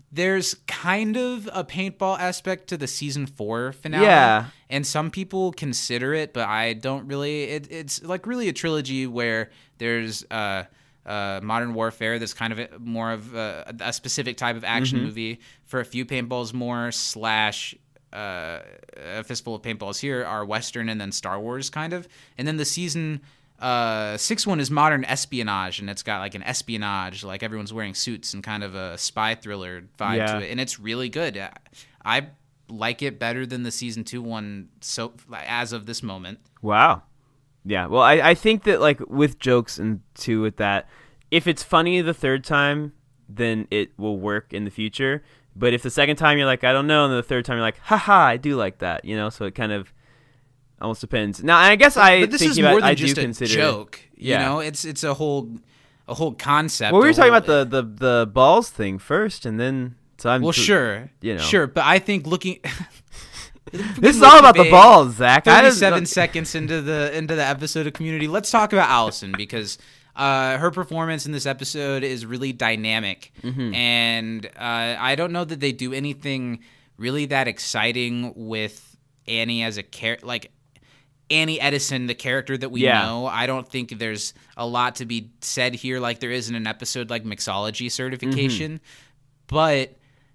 There's kind of a paintball aspect to the season four finale. Yeah. And some people consider it, but I don't really. It, it's like really a trilogy where there's uh, uh, Modern Warfare that's kind of a, more of a, a specific type of action mm-hmm. movie. For a few paintballs more, slash uh, a fistful of paintballs here are Western, and then Star Wars kind of. And then the season... Uh, six one is modern espionage, and it's got like an espionage, like everyone's wearing suits and kind of a spy thriller vibe yeah. to it, and it's really good. I, I like it better than the season two one so as of this moment. Wow. Yeah. Well, I, I think that like with jokes and too with that, if it's funny the third time, then it will work in the future. But if the second time you're like, I don't know, and the third time you're like, haha, I do like that, you know. So it kind of almost depends. Now, I guess I but this is more about, than I just do a consider, joke. Yeah. You know, it's it's a whole a whole concept. Well, we were talking whole, about the, the, the balls thing first, and then so I'm well, to, sure, you know, sure. But I think looking, this is all about big, the balls, Zach. Thirty-seven seconds into the into the episode of Community, let's talk about Allison because uh, her performance in this episode is really dynamic, mm-hmm. and uh, I don't know that they do anything really that exciting with Annie as a character, like. Annie Edison, the character that we yeah. know, I don't think there's a lot to be said here like there is in an episode like Mixology Certification, mm-hmm. but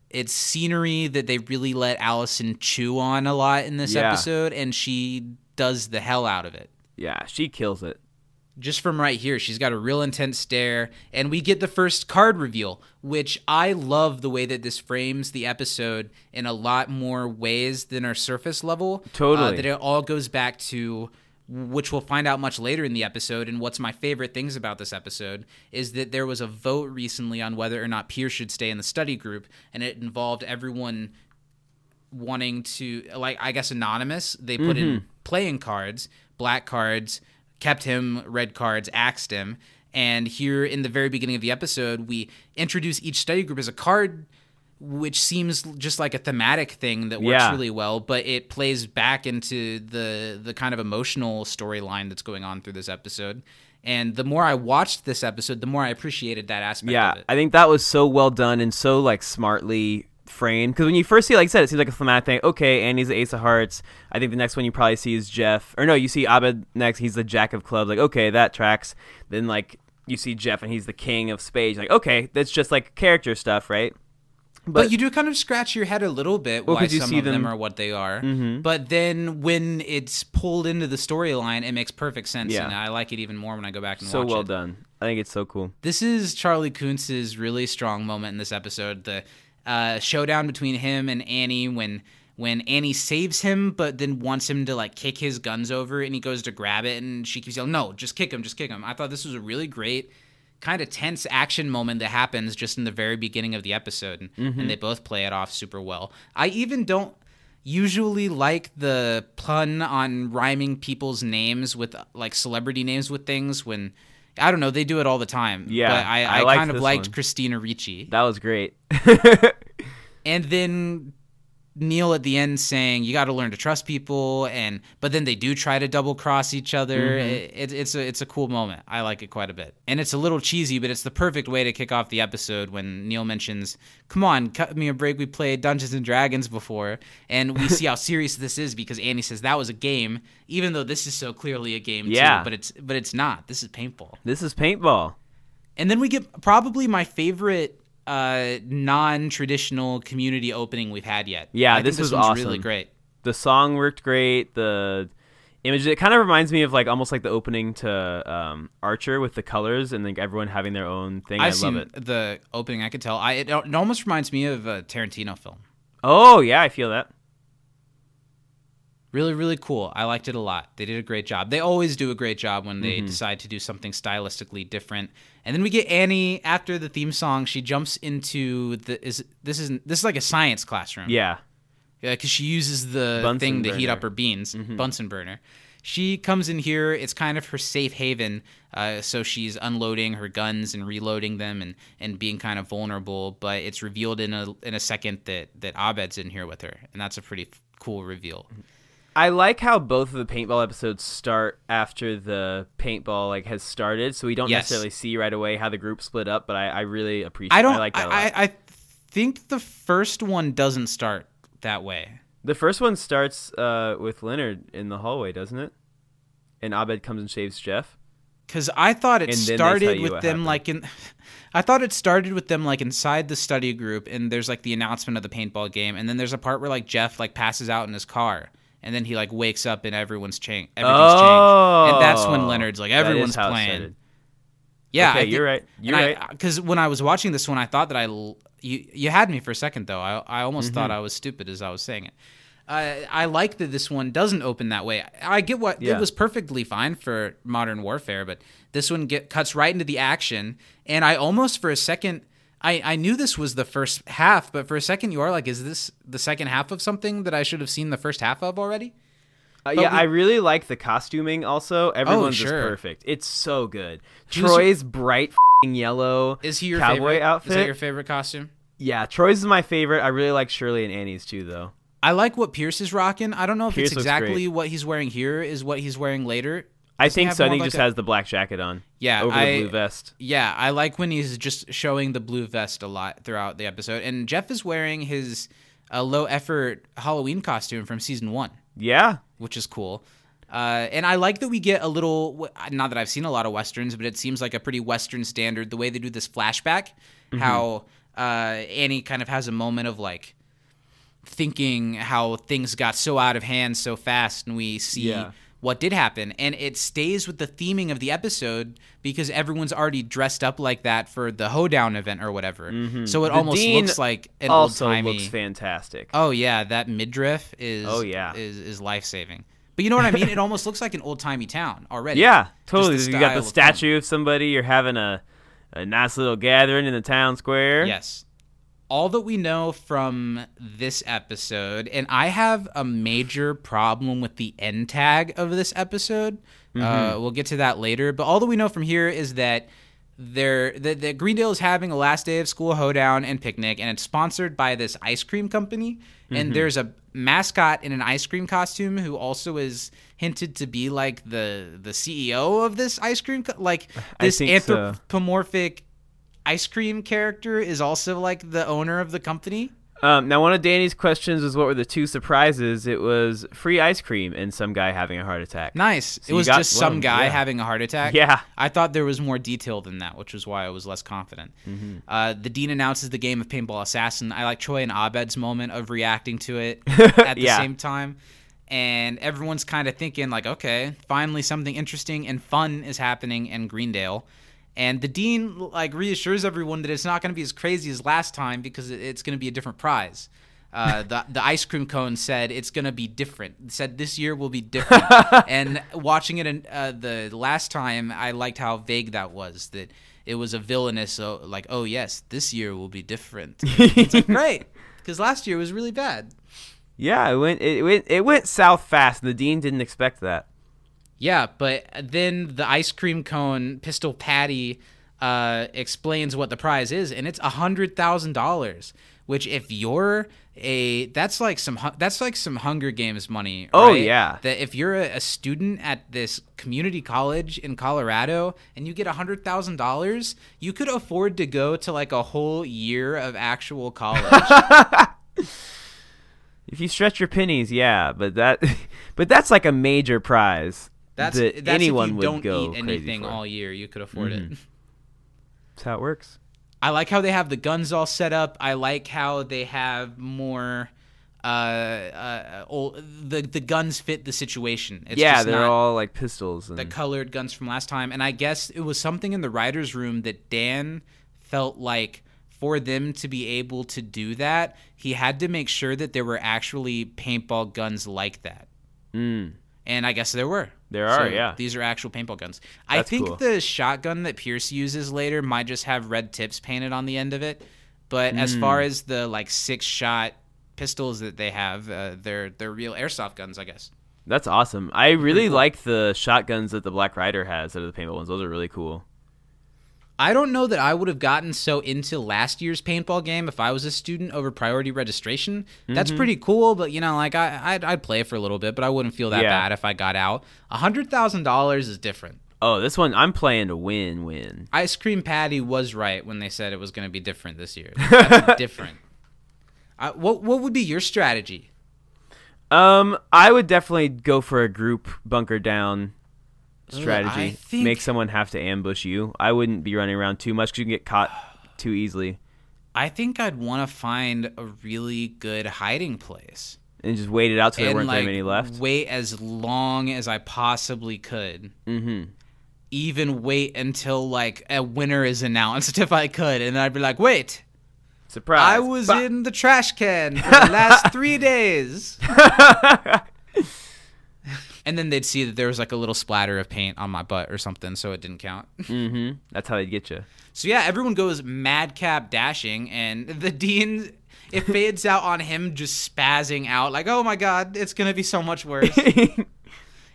it's scenery that they really let Allison chew on a lot in this yeah. episode, and she does the hell out of it. Yeah, she kills it. Just from right here, she's got a real intense stare, and we get the first card reveal, which I love the way that this frames the episode in a lot more ways than our surface level. Totally. Uh, that it all goes back to, which we'll find out much later in the episode, and what's my favorite things about this episode, is that there was a vote recently on whether or not Pierce should stay in the study group, and it involved everyone wanting to, like, I guess anonymous. They put mm-hmm. in playing cards, black cards, kept him, red cards, axed him. And here in the very beginning of the episode, we introduce each study group as a card, which seems just like a thematic thing that works yeah. really well, but it plays back into the the kind of emotional storyline that's going on through this episode. And the more I watched this episode, the more I appreciated that aspect yeah, of it. Yeah, I think that was so well done and so like smartly frame, because when you first see, like I said, it seems like a thematic thing. Okay, Andy's the ace of hearts. I think the next one you probably see is Jeff, or no, you see Abed next. He's the jack of clubs. Like, okay, that tracks. Then like you see Jeff and he's the king of spades. Like, okay, that's just like character stuff, right? But, but you do kind of scratch your head a little bit well, why some of them... them are what they are. Mm-hmm. But then when it's pulled into the storyline, it makes perfect sense. Yeah. And I like it even more when I go back and so watch well it. So well done. I think it's so cool. This is Charlie Kuntz's really strong moment in this episode, the uh, showdown between him and Annie when when Annie saves him but then wants him to like kick his guns over, and he goes to grab it and she keeps yelling, no, just kick him, just kick him. I thought this was a really great kind of tense action moment that happens just in the very beginning of the episode, and, mm-hmm. and they both play it off super well. I even don't usually like the pun on rhyming people's names with like celebrity names with things when, I don't know, they do it all the time. Yeah, but I, I, I kind of liked one. Christina Ricci. That was great. And then Neil at the end saying, you got to learn to trust people, and but then they do try to double cross each other. Mm-hmm. It, it, it's a it's a cool moment. I like it quite a bit. And it's a little cheesy, but it's the perfect way to kick off the episode when Neil mentions, come on, cut me a break. We played Dungeons and Dragons before, and we see how serious this is because Annie says that was a game, even though this is so clearly a game yeah. too, but it's, but it's not. This is paintball. This is paintball. And then we get probably my favorite Uh, non-traditional community opening we've had yet. Yeah, I this, this was awesome. Really great. The song worked great. The image, it kind of reminds me of like almost like the opening to um, Archer with the colors and like everyone having their own thing. I've I seen love it. The opening, I could tell. I it, it almost reminds me of a Tarantino film. Oh yeah, I feel that. Really, really cool. I liked it a lot. They did a great job. They always do a great job when they mm-hmm. decide to do something stylistically different. And then we get Annie after the theme song. She jumps into the is this is this is like a science classroom. Yeah, yeah, because she uses the Bunsen thing burner. to heat up her beans, mm-hmm. Bunsen burner. She comes in here. It's kind of her safe haven. Uh, so she's unloading her guns and reloading them and, and being kind of vulnerable. But it's revealed in a in a second that that Abed's in here with her, and that's a pretty f- cool reveal. Mm-hmm. I like how both of the paintball episodes start after the paintball like has started, so we don't yes. necessarily see right away how the group split up. But I, I really appreciate. I don't. I, like that I, a lot. I, I think the first one doesn't start that way. The first one starts uh, with Leonard in the hallway, doesn't it? And Abed comes and shaves Jeff. Because I thought it and started with them happened. like in, I thought it started with them like inside the study group, and there's like the announcement of the paintball game, and then there's a part where like Jeff like passes out in his car. And then he like wakes up and everyone's changed. Everything's oh, changed. And that's when Leonard's like, everyone's playing. Yeah, okay, th- you're right. You're right. Because when I was watching this one, I thought that I l- you you had me for a second though. I I almost mm-hmm. thought I was stupid as I was saying it. Uh, I like that this one doesn't open that way. I get what yeah. it was perfectly fine for Modern Warfare, but this one get, cuts right into the action. And I almost for a second. I, I knew this was the first half, but for a second you are like, is this the second half of something that I should have seen the first half of already? Uh, yeah, we... I really like the costuming also. Everyone's oh, sure. just perfect. It's so good. Who's Troy's your... bright f***ing yellow is he your cowboy favorite? outfit. Is that your favorite costume? Yeah, Troy's is my favorite. I really like Shirley and Annie's too, though. I like what Pierce is rocking. I don't know if Pierce it's exactly great. what he's wearing here is what he's wearing later. Does I think so. I think he like just a, has the black jacket on. Yeah, over the I, blue vest. Yeah, I like when he's just showing the blue vest a lot throughout the episode. And Jeff is wearing his uh, low-effort Halloween costume from season one. Yeah, which is cool. Uh, and I like that we get a little. Not that I've seen a lot of westerns, but it seems like a pretty western standard the way they do this flashback. Mm-hmm. How uh, Annie kind of has a moment of like thinking how things got so out of hand so fast, and we see. Yeah. What did happen, and it stays with the theming of the episode because everyone's already dressed up like that for the hoedown event or whatever. Mm-hmm. So it the almost Dean looks like an also old-timey. Looks fantastic. Oh yeah, that midriff is oh, yeah. is is life-saving. But you know what I mean? It almost looks like an old-timey town already. Yeah, totally. You got the statue of, of somebody. You're having a a nice little gathering in the town square. Yes. All that we know from this episode, and I have a major problem with the end tag of this episode. Mm-hmm. Uh, we'll get to that later. But all that we know from here is that they're that, that Greendale is having a last day of school hoedown and picnic, and it's sponsored by this ice cream company. Mm-hmm. And there's a mascot in an ice cream costume who also is hinted to be like the the C E O of this ice cream, co- like this anthropomorphic. So. Ice cream character is also like the owner of the company. Um, now, one of Danny's questions was, what were the two surprises? It was free ice cream and some guy having a heart attack. Nice. So it was just blown. some guy yeah. having a heart attack? Yeah. I thought there was more detail than that, which was why I was less confident. Mm-hmm. Uh, the Dean announces the game of Paintball Assassin. I like Troy and Abed's moment of reacting to it at the yeah. same time. And everyone's kind of thinking, like, okay, finally something interesting and fun is happening in Greendale. And the Dean like reassures everyone that it's not going to be as crazy as last time because it's going to be a different prize. Uh, the the ice cream cone said it's going to be different. It said this year will be different. And watching it in, uh, the last time, I liked how vague that was. That it was a villainous, so like, oh yes, this year will be different. It's like, great, because last year was really bad. Yeah, it went it went it went south fast. The Dean didn't expect that. Yeah, but then the ice cream cone, Pistol Patty, uh, explains what the prize is, and it's a hundred thousand dollars. Which, if you're a, that's like some that's like some Hunger Games money. Right? Oh yeah. That if you're a, a student at this community college in Colorado and you get a hundred thousand dollars, you could afford to go to like a whole year of actual college. If you stretch your pennies, yeah, but that, but that's like a major prize. That's, that that's anyone if you don't would eat anything all year. You could afford mm-hmm. it. That's how it works. I like how they have the guns all set up. I like how they have more. Uh, uh, old, the the guns fit the situation. It's yeah, just they're all like pistols. And... the colored guns from last time, and I guess it was something in the writer's room that Dan felt like. For them to be able to do that, he had to make sure that there were actually paintball guns like that. Mm. And I guess there were. There so are, yeah. These are actual paintball guns. That's I think cool. The shotgun that Pierce uses later might just have red tips painted on the end of it. But mm. as far as the like six-shot pistols that they have, uh, they're they're real airsoft guns, I guess. That's awesome. I really cool. like the shotguns that the Black Rider has out of the paintball ones. Those are really cool. I don't know that I would have gotten so into last year's paintball game if I was a student over priority registration. Mm-hmm. That's pretty cool, but, you know, like, I, I'd, I'd play for a little bit, but I wouldn't feel that yeah. bad if I got out. one hundred thousand dollars is different. Oh, this one, I'm playing to win-win. Ice Cream Patty was right when they said it was going to be different this year. That's different. I, what what would be your strategy? Um, I would definitely go for a group bunker down strategy. Think... make someone have to ambush you. I wouldn't be running around too much because you can get caught too easily. I think I'd want to find a really good hiding place and just wait it out till and there weren't like, that many left. Wait as long as I possibly could. Mm-hmm. Even wait until like a winner is announced if I could, and I'd be like, wait, surprise! I was bah. in the trash can for the last three days. And then they'd see that there was like a little splatter of paint on my butt or something, so it didn't count. Mm-hmm. That's how they'd get you. So yeah, everyone goes madcap dashing, and the Dean, it fades out on him just spazzing out like, oh my God, it's going to be so much worse.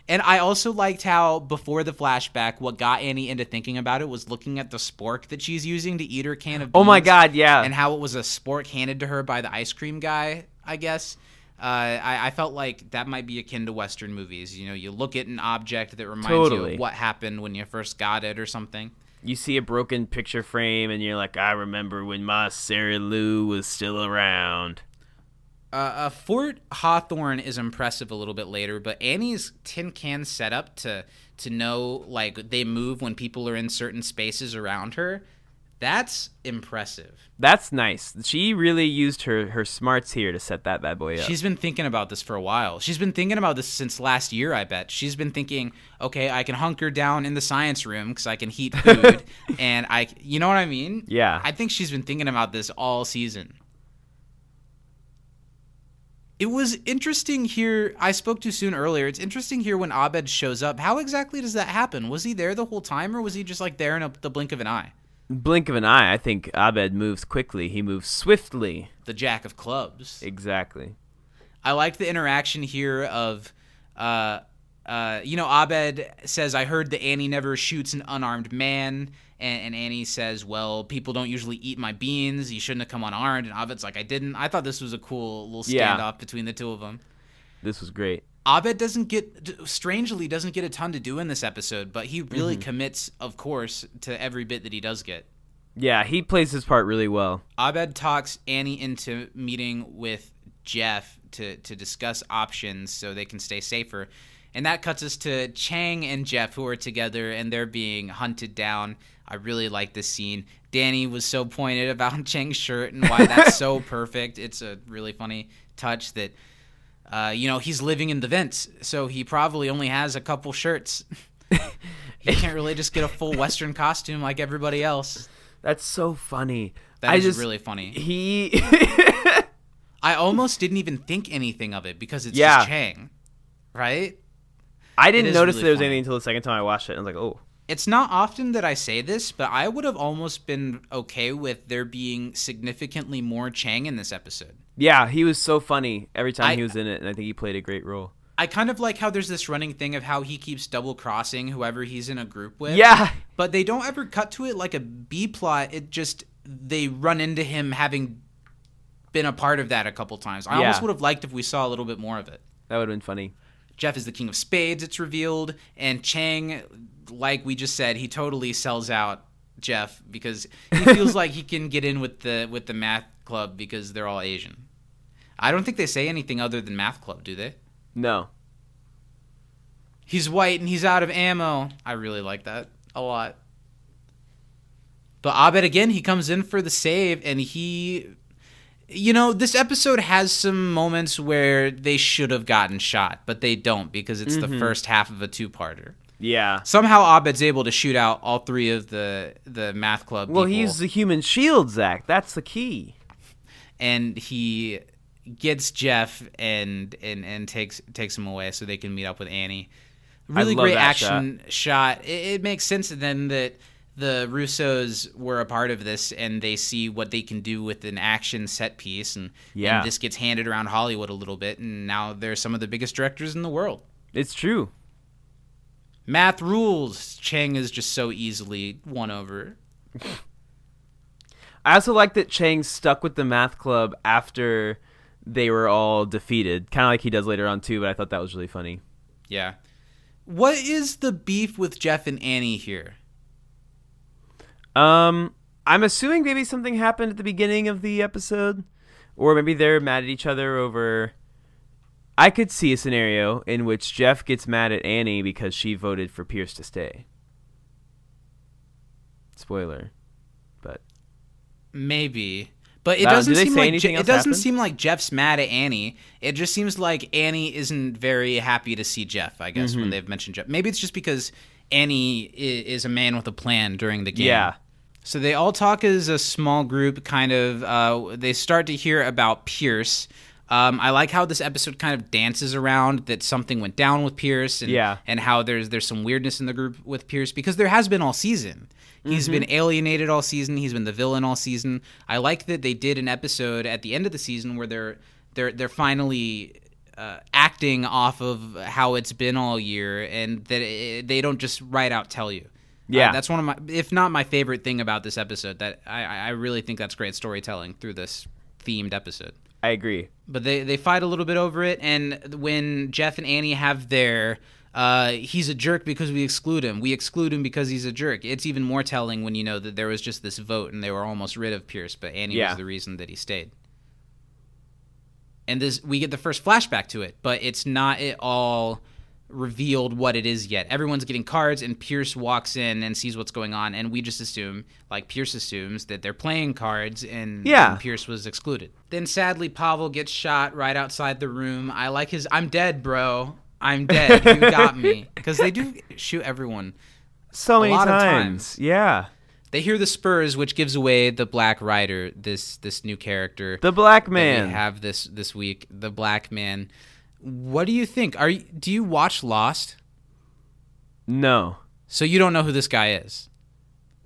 And I also liked how before the flashback, what got Annie into thinking about it was looking at the spork that she's using to eat her can of beans. Oh my God, yeah. And how it was a spork handed to her by the ice cream guy, I guess. Uh, I, I felt like that might be akin to Western movies. You know, you look at an object that reminds totally. you of what happened when you first got it or something. You see a broken picture frame and you're like, I remember when my Sarah Lou was still around. Uh, uh, Fort Hawthorne is impressive a little bit later, but Annie's tin can setup to to know, like, they move when people are in certain spaces around her. That's impressive. That's nice. She really used her, her smarts here to set that bad boy up. She's been thinking about this for a while. She's been thinking about this since last year, I bet. She's been thinking, okay, I can hunker down in the science room because I can heat food. and I, you know what I mean? Yeah. I think she's been thinking about this all season. It was interesting here. I spoke too soon earlier. It's interesting here when Abed shows up. How exactly does that happen? Was he there the whole time, or was he just like there in a, the blink of an eye? Blink of an eye. I think Abed moves quickly. He moves swiftly. The jack of clubs. Exactly. I liked the interaction here of, uh, uh, you know, Abed says, I heard that Annie never shoots an unarmed man. And, and Annie says, well, people don't usually eat my beans. You shouldn't have come unarmed. And Abed's like, I didn't. I thought this was a cool little standoff yeah. between the two of them. This was great. Abed doesn't get, strangely, doesn't get a ton to do in this episode, but he really mm-hmm. commits, of course, to every bit that he does get. Yeah, he plays his part really well. Abed talks Annie into meeting with Jeff to, to discuss options so they can stay safer. And that cuts us to Chang and Jeff, who are together, and they're being hunted down. I really like this scene. Danny was so pointed about Chang's shirt and why that's so perfect. It's a really funny touch that, uh, you know, he's living in the vents, so he probably only has a couple shirts. He can't really just get a full Western costume like everybody else. That's so funny. That I is just, really funny. He, I almost didn't even think anything of it because it's yeah. just Chang, right? I didn't notice really there was funny. anything until the second time I watched it. I was like, oh. It's not often that I say this, but I would have almost been okay with there being significantly more Chang in this episode. Yeah, he was so funny every time I, he was in it, and I think he played a great role. I kind of like how there's this running thing of how he keeps double-crossing whoever he's in a group with. Yeah. But they don't ever cut to it like a B-plot. It just, they run into him having been a part of that a couple times. I yeah. almost would have liked if we saw a little bit more of it. That would have been funny. Jeff is the king of spades, it's revealed, and Chang, like we just said, he totally sells out Jeff because he feels like he can get in with the with the math club because they're all Asian. I don't think they say anything other than math club, do they? No. He's white and he's out of ammo. I really like that a lot. But Abed, again, he comes in for the save, and he... You know, this episode has some moments where they should have gotten shot, but they don't because it's mm-hmm. the first half of a two-parter. Yeah. Somehow Abed's able to shoot out all three of the, the math club well, people. Well, he's the human shield, Zach. That's the key. And he gets Jeff and and, and takes takes him away so they can meet up with Annie. Really great action shot. shot. It, it makes sense then that... The Russos were a part of this, and they see what they can do with an action set piece, and, yeah. and this gets handed around Hollywood a little bit, and now they're some of the biggest directors in the world. It's true. Math rules. Chang is just so easily won over. I also like that Chang stuck with the math club after they were all defeated, kind of like he does later on, too, but I thought that was really funny. Yeah. What is the beef with Jeff and Annie here? Um, I'm assuming maybe something happened at the beginning of the episode, or maybe they're mad at each other over... I could see a scenario in which Jeff gets mad at Annie because she voted for Pierce to stay. Spoiler, but... Maybe. But it doesn't, seem like, Je- it doesn't seem like Jeff's mad at Annie. It just seems like Annie isn't very happy to see Jeff, I guess, mm-hmm. when they've mentioned Jeff. Maybe it's just because Annie is a man with a plan during the game. Yeah. So they all talk as a small group, kind of. Uh, they start to hear about Pierce. Um, I like how this episode kind of dances around that something went down with Pierce and, yeah. and how there's there's some weirdness in the group with Pierce because there has been all season. He's mm-hmm. been alienated all season. He's been the villain all season. I like that they did an episode at the end of the season where they're they're they're finally uh, acting off of how it's been all year and that it, they don't just right out tell you. Yeah, uh, that's one of my, if not my favorite thing about this episode. That I, I really think that's great storytelling through this themed episode. I agree. But they, they fight a little bit over it, and when Jeff and Annie have their, uh, he's a jerk because we exclude him. We exclude him because he's a jerk. It's even more telling when you know that there was just this vote and they were almost rid of Pierce, but Annie yeah. was the reason that he stayed. And this we get the first flashback to it, but it's not at all revealed what it is yet. Everyone's getting cards, and Pierce walks in and sees what's going on, and we just assume, like Pierce assumes, that they're playing cards, and, yeah. and Pierce was excluded. Then, sadly, Pavel gets shot right outside the room. I like his, I'm dead, bro. I'm dead. You got me. Because they do shoot everyone. So many times. A lot of times. Yeah. They hear the Spurs, which gives away the Black Rider, this this new character. The Black Man. That we have this, this week. The Black Man. What do you think? Are you, do you watch Lost? No. So you don't know who this guy is?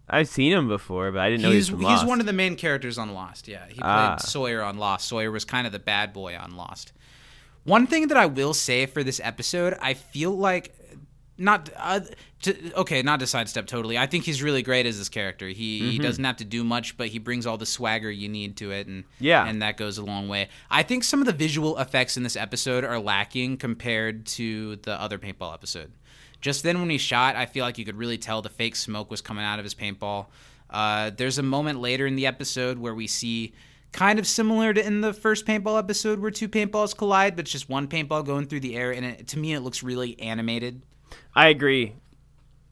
I've seen him before, but I didn't know he's, he was from Lost. He's one of the main characters on Lost, yeah. He played ah. Sawyer on Lost. Sawyer was kind of the bad boy on Lost. One thing that I will say for this episode, I feel like... Not uh, to, okay, not to sidestep totally. I think he's really great as this character. He mm-hmm. he doesn't have to do much, but he brings all the swagger you need to it, and yeah. and that goes a long way. I think some of the visual effects in this episode are lacking compared to the other paintball episode. Just then when he shot, I feel like you could really tell the fake smoke was coming out of his paintball. Uh, there's a moment later in the episode where we see, kind of similar to in the first paintball episode, where two paintballs collide, but it's just one paintball going through the air, and it, to me it looks really animated. I agree.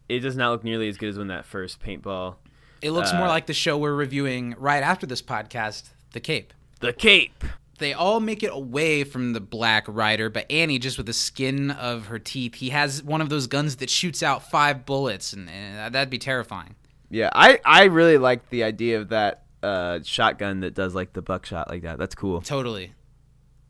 It does not look nearly as good as when that first paintball. It looks uh, more like the show we're reviewing right after this podcast, The Cape. The Cape! They all make it away from the black rider, but Annie, just with the skin of her teeth, he has one of those guns that shoots out five bullets, and, and that'd be terrifying. Yeah, I, I really like the idea of that uh, shotgun that does like the buckshot like that. That's cool. Totally.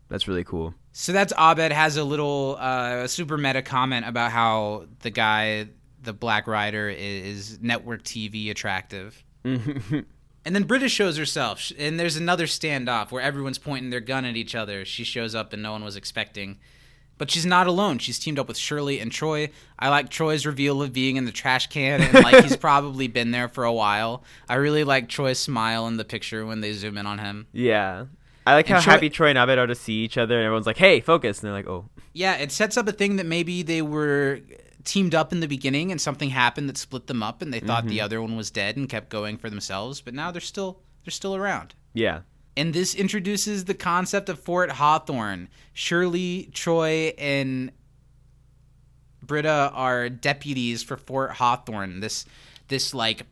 That's really cool. So that's Abed has a little uh, super meta comment about how the guy, the black rider, is network T V attractive. Mm-hmm. And then Britta shows herself, and there's another standoff where everyone's pointing their gun at each other. She shows up and no one was expecting. But she's not alone. She's teamed up with Shirley and Troy. I like Troy's reveal of being in the trash can, and like he's probably been there for a while. I really like Troy's smile in the picture when they zoom in on him. Yeah. I like and how Troy- happy Troy and Abed are to see each other, and everyone's like, hey, focus. And they're like, oh. Yeah, it sets up a thing that maybe they were teamed up in the beginning and something happened that split them up, and they thought mm-hmm. the other one was dead and kept going for themselves, but now they're still they're still around. Yeah. And this introduces the concept of Fort Hawthorne. Shirley, Troy, and Britta are deputies for Fort Hawthorne, this this like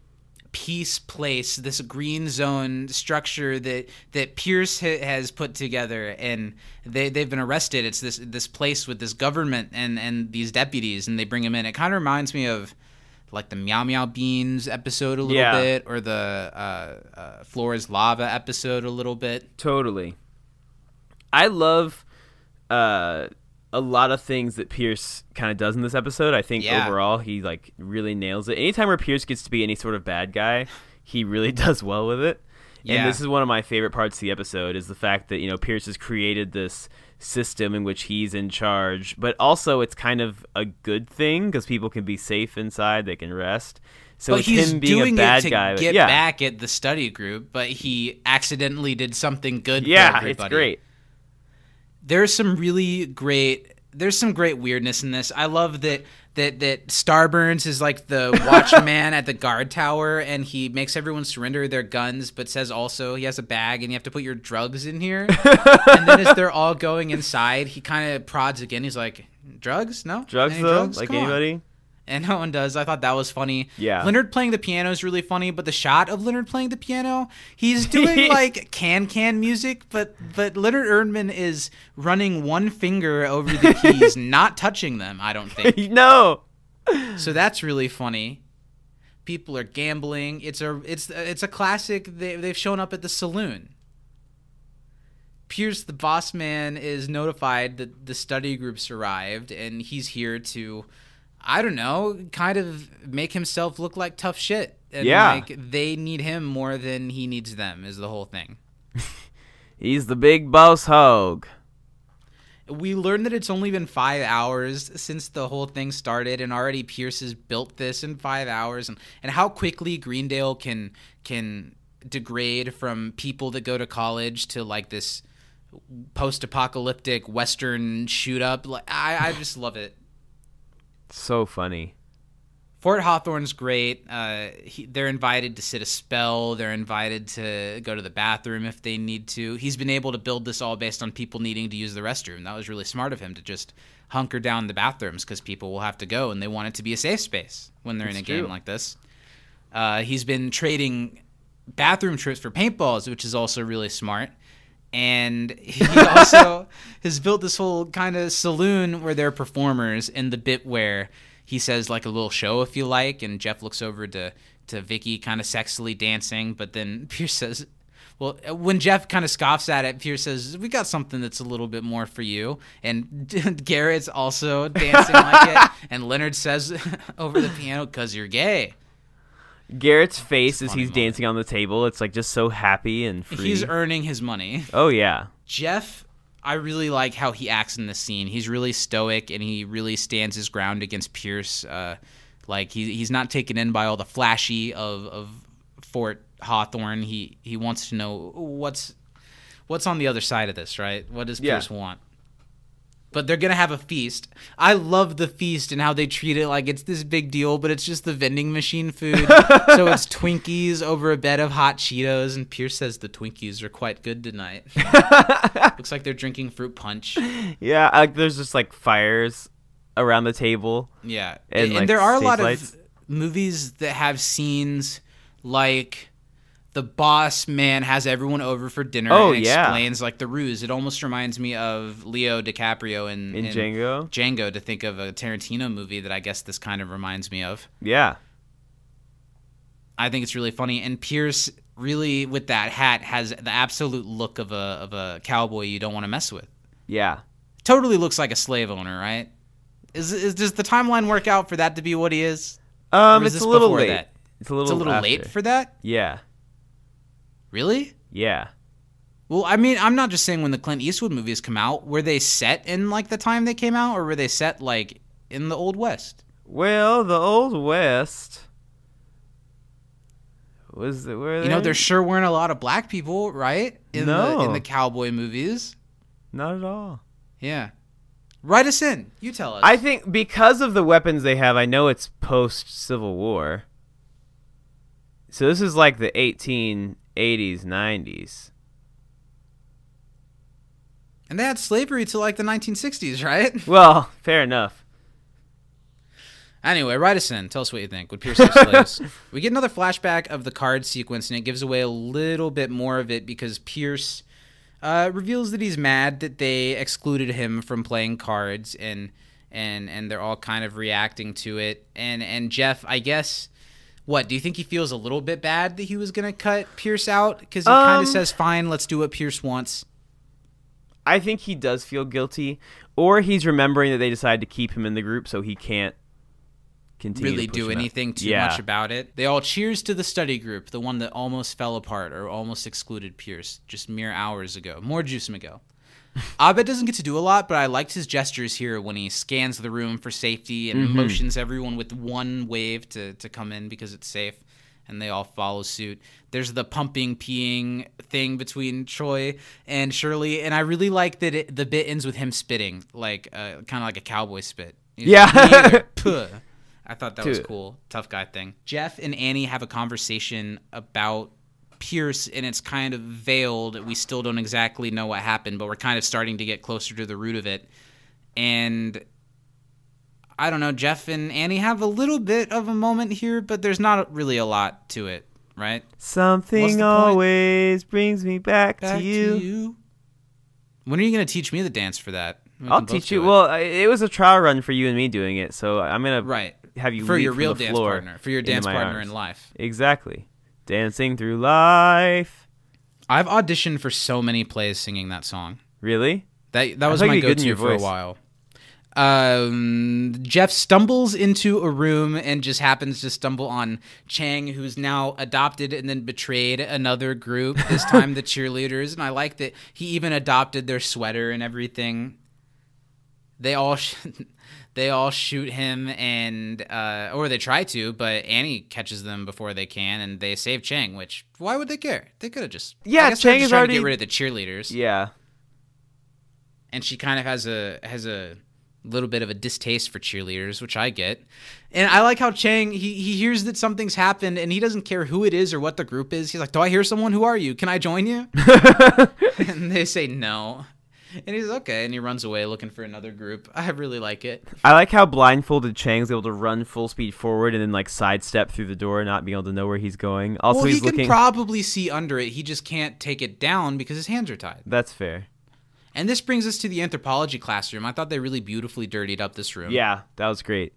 peace place, this green zone structure that that Pierce ha- has put together, and they they've been arrested. It's this this place with this government and and these deputies, and they bring them in. It kind of reminds me of like the Meow Meow Beans episode a little yeah. bit, or the uh, uh, Flora's Lava episode a little bit. Totally. I love uh, a lot of things that Pierce kind of does in this episode. I think yeah. overall he like really nails it. Anytime where Pierce gets to be any sort of bad guy, he really does well with it. Yeah. And this is one of my favorite parts of the episode, is the fact that, you know, Pierce has created this system in which he's in charge, but also it's kind of a good thing because people can be safe inside, they can rest. So but it's he's him being doing a bad it to guy, get yeah. back at the study group, but he accidentally did something good. Yeah, for everybody. It's great. There's some really great. There's some great weirdness in this. I love that. That that Starburns is like the watchman at the guard tower, and he makes everyone surrender their guns, but says also he has a bag and you have to put your drugs in here. And then as they're all going inside, he kind of prods again. He's like, drugs? No? Drugs, Any though? Drugs? Like Come anybody? On. And no one does. I thought that was funny. Yeah. Leonard playing the piano is really funny, but the shot of Leonard playing the piano, he's doing like can-can music, but but Leonard Erdman is running one finger over the keys, not touching them, I don't think. No. So that's really funny. People are gambling. It's a it's it's a classic. They, they've shown up at the saloon. Pierce, the boss man, is notified that the study group's arrived, and he's here to, I don't know, kind of make himself look like tough shit. And yeah. like they need him more than he needs them is the whole thing. He's the big boss hog. We learned that it's only been five hours since the whole thing started, and already Pierce has built this in five hours. And, and how quickly Greendale can can degrade from people that go to college to like this post-apocalyptic Western shoot-up. Like, I, I just love it. So funny. Fort Hawthorne's great. Uh, he, they're invited to sit a spell. They're invited to go to the bathroom if they need to. He's been able to build this all based on people needing to use the restroom. That was really smart of him to just hunker down the bathrooms because people will have to go, and they want it to be a safe space when they're That's in a true. game like this. Uh, he's been trading bathroom trips for paintballs, which is also really smart. And he also has built this whole kind of saloon where there are performers, and the bit where he says, like, a little show if you like, and Jeff looks over to, to Vicky kind of sexily dancing, but then Pierce says, well, when Jeff kind of scoffs at it, Pierce says, we got something that's a little bit more for you, and Garrett's also dancing like it, and Leonard says over the piano, because you're gay. Garrett's face as he's dancing moment. on the table, it's like just so happy and free. He's earning his money. Oh, yeah. Jeff, I really like how he acts in this scene. He's really stoic, and he really stands his ground against Pierce. Uh, like, he, he's not taken in by all the flashy of, of Fort Hawthorne. He he wants to know what's, what's on the other side of this, right? What does Pierce yeah. want? but they're going to have a feast. I love the feast and how they treat it like it's this big deal, but it's just the vending machine food. So it's Twinkies over a bed of hot Cheetos, and Pierce says the Twinkies are quite good tonight. Looks like they're drinking fruit punch. Yeah, I, there's just like fires around the table. Yeah, and, and, like, and there are a lot lights. of movies that have scenes like... the boss man has everyone over for dinner oh, and explains, yeah. like, the ruse. It almost reminds me of Leo DiCaprio in, in, in Django. Django, to think of a Tarantino movie that I guess this kind of reminds me of. Yeah. I think it's really funny. And Pierce, really, with that hat, has the absolute look of a of a cowboy you don't want to mess with. Yeah. Totally looks like a slave owner, right? Is, is Does the timeline work out for that to be what he is? Um, is it's, a little late. That? it's a little late. It's a little after. late for that? Yeah. Really? Yeah. Well, I mean, I'm not just saying when the Clint Eastwood movies come out, were they set in, like, the time they came out, or were they set, like, in the Old West? Well, the Old West was it where they... You know, there sure weren't a lot of black people, right? In no. The, in the cowboy movies. Not at all. Yeah. Write us in. You tell us. I think because of the weapons they have, I know it's post-Civil War. So this is, like, the eighteen... eighties, nineties. And they had slavery till like the nineteen sixties, right? Well, fair enough. Anyway, write us in. Tell us what you think. Would Pierce have slaves? We get another flashback of the card sequence, and it gives away a little bit more of it because Pierce uh, reveals that he's mad that they excluded him from playing cards, and and and they're all kind of reacting to it. And and Jeff, I guess... What, do you think he feels a little bit bad that he was going to cut Pierce out? Because he um, kind of says, fine, let's do what Pierce wants. I think he does feel guilty. Or he's remembering that they decided to keep him in the group so he can't continue really to do anything out. too yeah. much about it. They all cheers to the study group, the one that almost fell apart or almost excluded Pierce just mere hours ago. More juice him ago. Abed doesn't get to do a lot, but I liked his gestures here when he scans the room for safety and mm-hmm. motions everyone with one wave to, to come in because it's safe, and they all follow suit. There's the pumping, peeing thing between Troy and Shirley, and I really like that it, the bit ends with him spitting, like uh, kind of like a cowboy spit. He's yeah. Like, I thought that Dude. was cool. Tough guy thing. Jeff and Annie have a conversation about Pierce, and it's kind of veiled. We still don't exactly know what happened, but we're kind of starting to get closer to the root of it. And I don't know, Jeff and Annie have a little bit of a moment here, but there's not really a lot to it, right? Something always point? brings me back, back to, you. to you. When are you going to teach me the dance for that? We I'll teach you. It. Well, it was a trial run for you and me doing it, so I'm going right. to have you for your real dance partner, for your dance partner arms. in life. Exactly. Dancing through life. I've auditioned for so many plays singing that song. Really? That that was my go-to for a while. Um, Jeff stumbles into a room and just happens to stumble on Chang, who's now adopted and then betrayed another group, this time the cheerleaders. And I like that he even adopted their sweater and everything. They all... Sh- They all shoot him, and uh, or they try to, but Annie catches them before they can, and they save Chang, which, why would they care? They could have just... Yeah, I guess Chang is already... to get rid of the cheerleaders. Yeah. And she kind of has a has a little bit of a distaste for cheerleaders, which I get. And I like how Chang, he, he hears that something's happened, and he doesn't care who it is or what the group is. He's like, do I hear someone? Who are you? Can I join you? And they say no. And he's okay, and he runs away looking for another group. I really like it. I like how blindfolded Chang's able to run full speed forward and then, like, sidestep through the door, not being able to know where he's going. Also, well, he he's can looking... probably see under it. He just can't take it down because his hands are tied. That's fair. And this brings us to the anthropology classroom. I thought they really beautifully dirtied up this room. Yeah, that was great.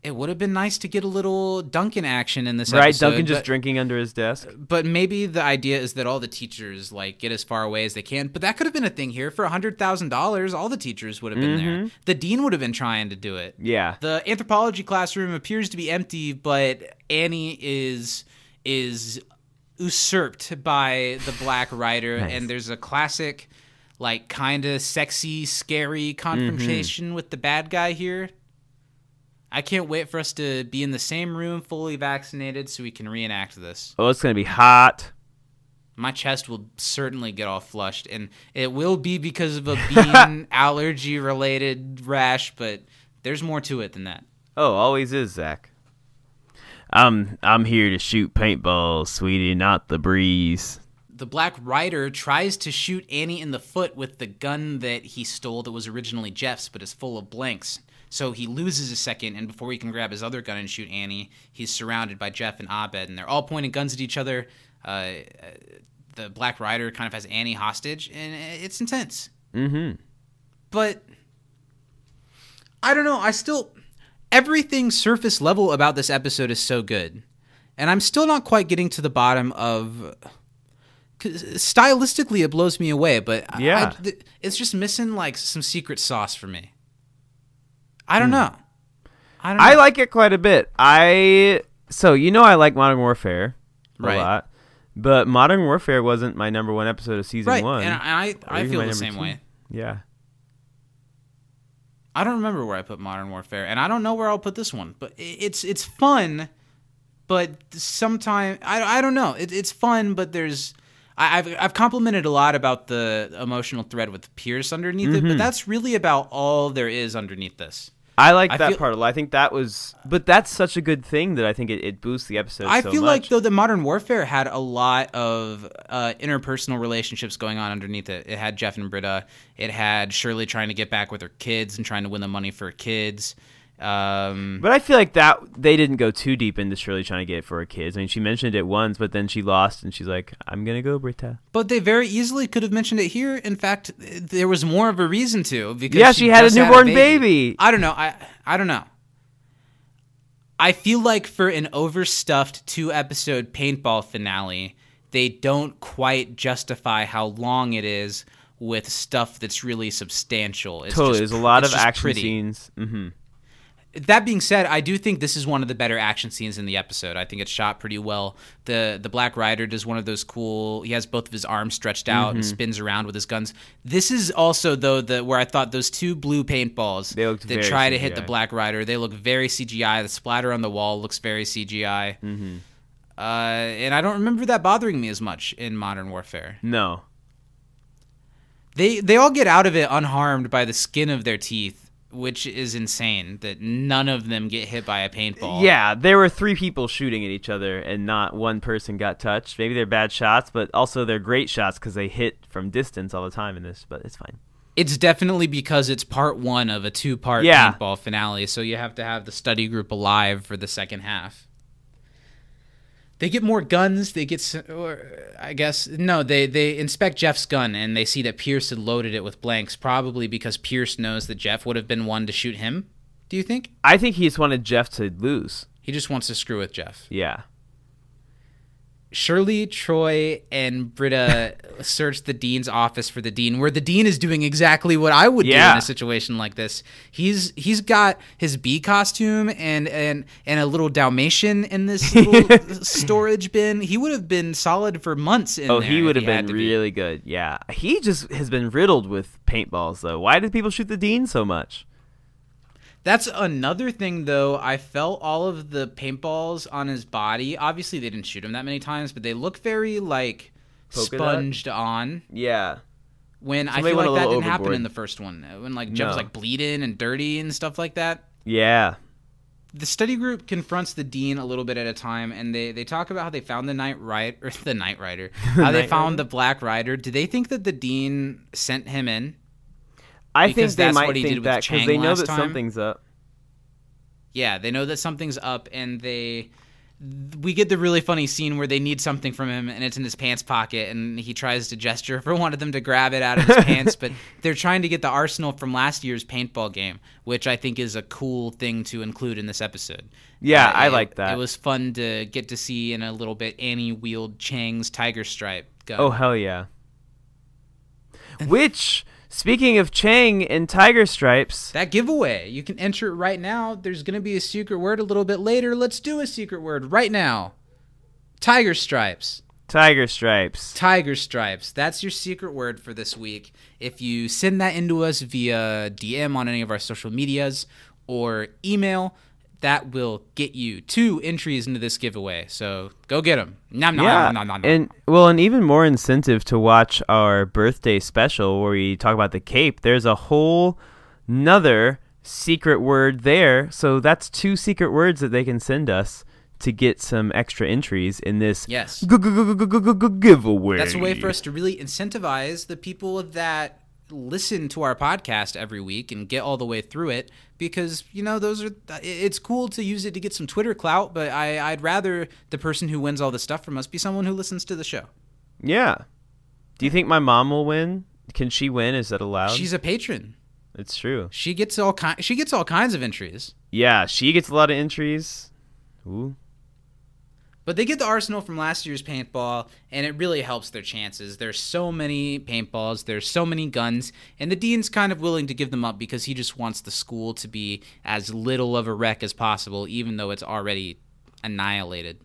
It would have been nice to get a little Duncan action in this right, episode. Right, Duncan but, just drinking under his desk. But maybe the idea is that all the teachers, like, get as far away as they can. But that could have been a thing here. For one hundred thousand dollars, all the teachers would have been mm-hmm. there. The dean would have been trying to do it. Yeah. The anthropology classroom appears to be empty, but Annie is is usurped by the black writer. Nice. And there's a classic, like, kind of sexy, scary confrontation mm-hmm. with the bad guy here. I can't wait for us to be in the same room fully vaccinated so we can reenact this. Oh, it's going to be hot. my chest will certainly get all flushed, and it will be because of a bean allergy-related rash, but there's more to it than that. Oh, always is, Zach. I'm I'm here to shoot paintballs, sweetie, not the breeze. The Black Rider tries to shoot Annie in the foot with the gun that he stole that was originally Jeff's, but is full of blanks. So he loses a second, and before he can grab his other gun and shoot Annie, he's surrounded by Jeff and Abed, and they're all pointing guns at each other. Uh, the Black Rider kind of has Annie hostage, and it's intense. Mm-hmm. But I don't know. I still... Everything surface level about this episode is so good. And I'm still not quite getting to the bottom of... 'Cause stylistically, it blows me away, but yeah. I, th- it's just missing like some secret sauce for me. I don't mm. know. I don't know. I like it quite a bit. I so you know I like Modern Warfare a right. lot, but Modern Warfare wasn't my number one episode of season right. one. And I I, I feel the same two. way. Yeah. I don't remember where I put Modern Warfare, and I don't know where I'll put this one. But it's it's fun, but sometimes I I don't know. It, it's fun, but there's. I've I've complimented a lot about the emotional thread with Pierce underneath mm-hmm. it, but that's really about all there is underneath this. I like I that feel, part a lot. I think that was, but that's such a good thing that I think it, it boosts the episode. I so feel much. like though the Modern Warfare had a lot of uh, interpersonal relationships going on underneath it. It had Jeff and Britta. It had Shirley trying to get back with her kids and trying to win the money for her kids. Um, but I feel like that they didn't go too deep into Shirley trying to get it for her kids. I mean, she mentioned it once, but then she lost, and she's like, I'm going to go, Britta. But they very easily could have mentioned it here. In fact, there was more of a reason to. because Yeah, she, she had a newborn had a baby. baby. I don't know. I I don't know. I feel like for an overstuffed two-episode paintball finale, they don't quite justify how long it is with stuff that's really substantial. It's totally. Just, There's a lot of action pretty. scenes. Mm-hmm. That being said, I do think this is one of the better action scenes in the episode. I think it's shot pretty well. The the Black Rider does one of those cool... He has both of his arms stretched out mm-hmm. and spins around with his guns. This is also, though, the where I thought those two blue paintballs that try C G I. to hit the Black Rider, they look very C G I. The splatter on the wall looks very C G I. Mm-hmm. Uh, and I don't remember that bothering me as much in Modern Warfare. No. They They all get out of it unharmed by the skin of their teeth. Which is insane that none of them get hit by a paintball. Yeah, there were three people shooting at each other and not one person got touched. Maybe they're bad shots, but also they're great shots because they hit from distance all the time in this, but it's fine. It's definitely because it's part one of a two-part yeah. paintball finale, so you have to have the study group alive for the second half. They get more guns. They get, or I guess, no, they, they inspect Jeff's gun, and they see that Pierce had loaded it with blanks, probably because Pierce knows that Jeff would have been one to shoot him, do you think? I think he just wanted Jeff to lose. He just wants to screw with Jeff. Yeah. Shirley, Troy, and Britta search the dean's office for the dean, where the dean is doing exactly what I would yeah. do in a situation like this. He's he's got his bee costume and and, and a little Dalmatian in this little storage bin. He would have been solid for months in oh, there. Oh, he would have been really be. good, yeah. He just has been riddled with paintballs, though. Why did people shoot the dean so much? That's another thing, though. I felt all of the paintballs on his body. Obviously, they didn't shoot him that many times, but they look very, like, Polka sponged nut? on. Yeah. When Somebody I feel like that didn't overboard. happen in the first one. When, like, Jeff no. was, like, bleeding and dirty and stuff like that. Yeah. The study group confronts the dean a little bit at a time, and they, they talk about how they found the Knight Rider. Or the Knight Rider. How they found the Black Rider. Do they think that the dean sent him in? I because think they might think that because they know that time. something's up. Yeah, they know that something's up, and they we get the really funny scene where they need something from him, and it's in his pants pocket, and he tries to gesture for one of them to grab it out of his pants, but they're trying to get the arsenal from last year's paintball game, which I think is a cool thing to include in this episode. Yeah, uh, I like that. It was fun to get to see in a little bit Annie wield Chang's Tiger Stripe gun. Oh, hell yeah. Which... Speaking of Chang and Tiger Stripes... That giveaway. You can enter it right now. There's going to be a secret word a little bit later. Let's do a secret word right now. Tiger Stripes. Tiger Stripes. Tiger Stripes. That's your secret word for this week. If you send that into us via D M on any of our social medias or email... that will get you two entries into this giveaway. So go get them. Nom, nom, yeah. nom, nom, nom, nom. And, well, and even more incentive to watch our birthday special where we talk about the Cape. There's a whole nother secret word there. So that's two secret words that they can send us to get some extra entries in this yes. giveaway. That's a way for us to really incentivize the people that listen to our podcast every week and get all the way through it, because you know those are it's cool to use it to get some Twitter clout, but I, I'd rather the person who wins all this stuff from us be someone who listens to the show. Yeah. Do you think my mom will win? Can she win? Is that allowed? She's a patron. It's true. She gets all ki- she gets all kinds of entries. Yeah, she gets a lot of entries. Ooh. But they get the arsenal from last year's paintball, and it really helps their chances. There's so many paintballs. There's so many guns. And the dean's kind of willing to give them up because he just wants the school to be as little of a wreck as possible, even though it's already annihilated.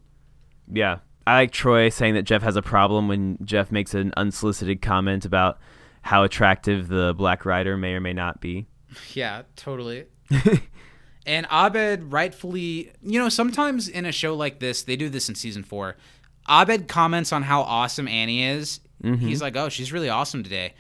Yeah. I like Troy saying that Jeff has a problem when Jeff makes an unsolicited comment about how attractive the Black Rider may or may not be. Yeah, totally. And Abed rightfully, you know, sometimes in a show like this, they do this in season four, Abed comments on how awesome Annie is. Mm-hmm. He's like, oh, she's really awesome today.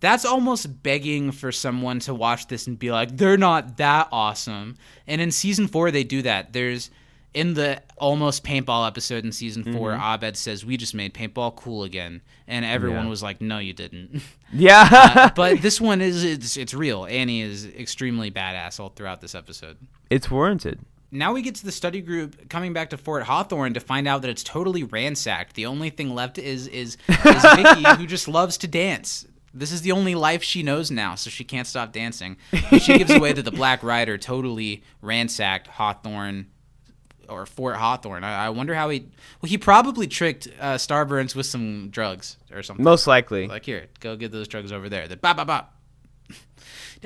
That's almost begging for someone to watch this and be like, they're not that awesome. And in season four, they do that. There's, in the almost paintball episode in season four, mm-hmm. Abed says, we just made paintball cool again. And everyone yeah. was like, no, you didn't. Yeah. uh, but this one is, it's, it's real. Annie is extremely badass all throughout this episode. It's warranted. Now we get to the study group coming back to Fort Hawthorne to find out that it's totally ransacked. The only thing left is, is, is Vicky, who just loves to dance. This is the only life she knows now, so she can't stop dancing. But she gives away that the Black Rider totally ransacked Hawthorne, or Fort Hawthorne. I, I wonder how he... Well, he probably tricked uh, Starburns with some drugs or something. Most likely. Like, here, go get those drugs over there. The bop, bop, bop.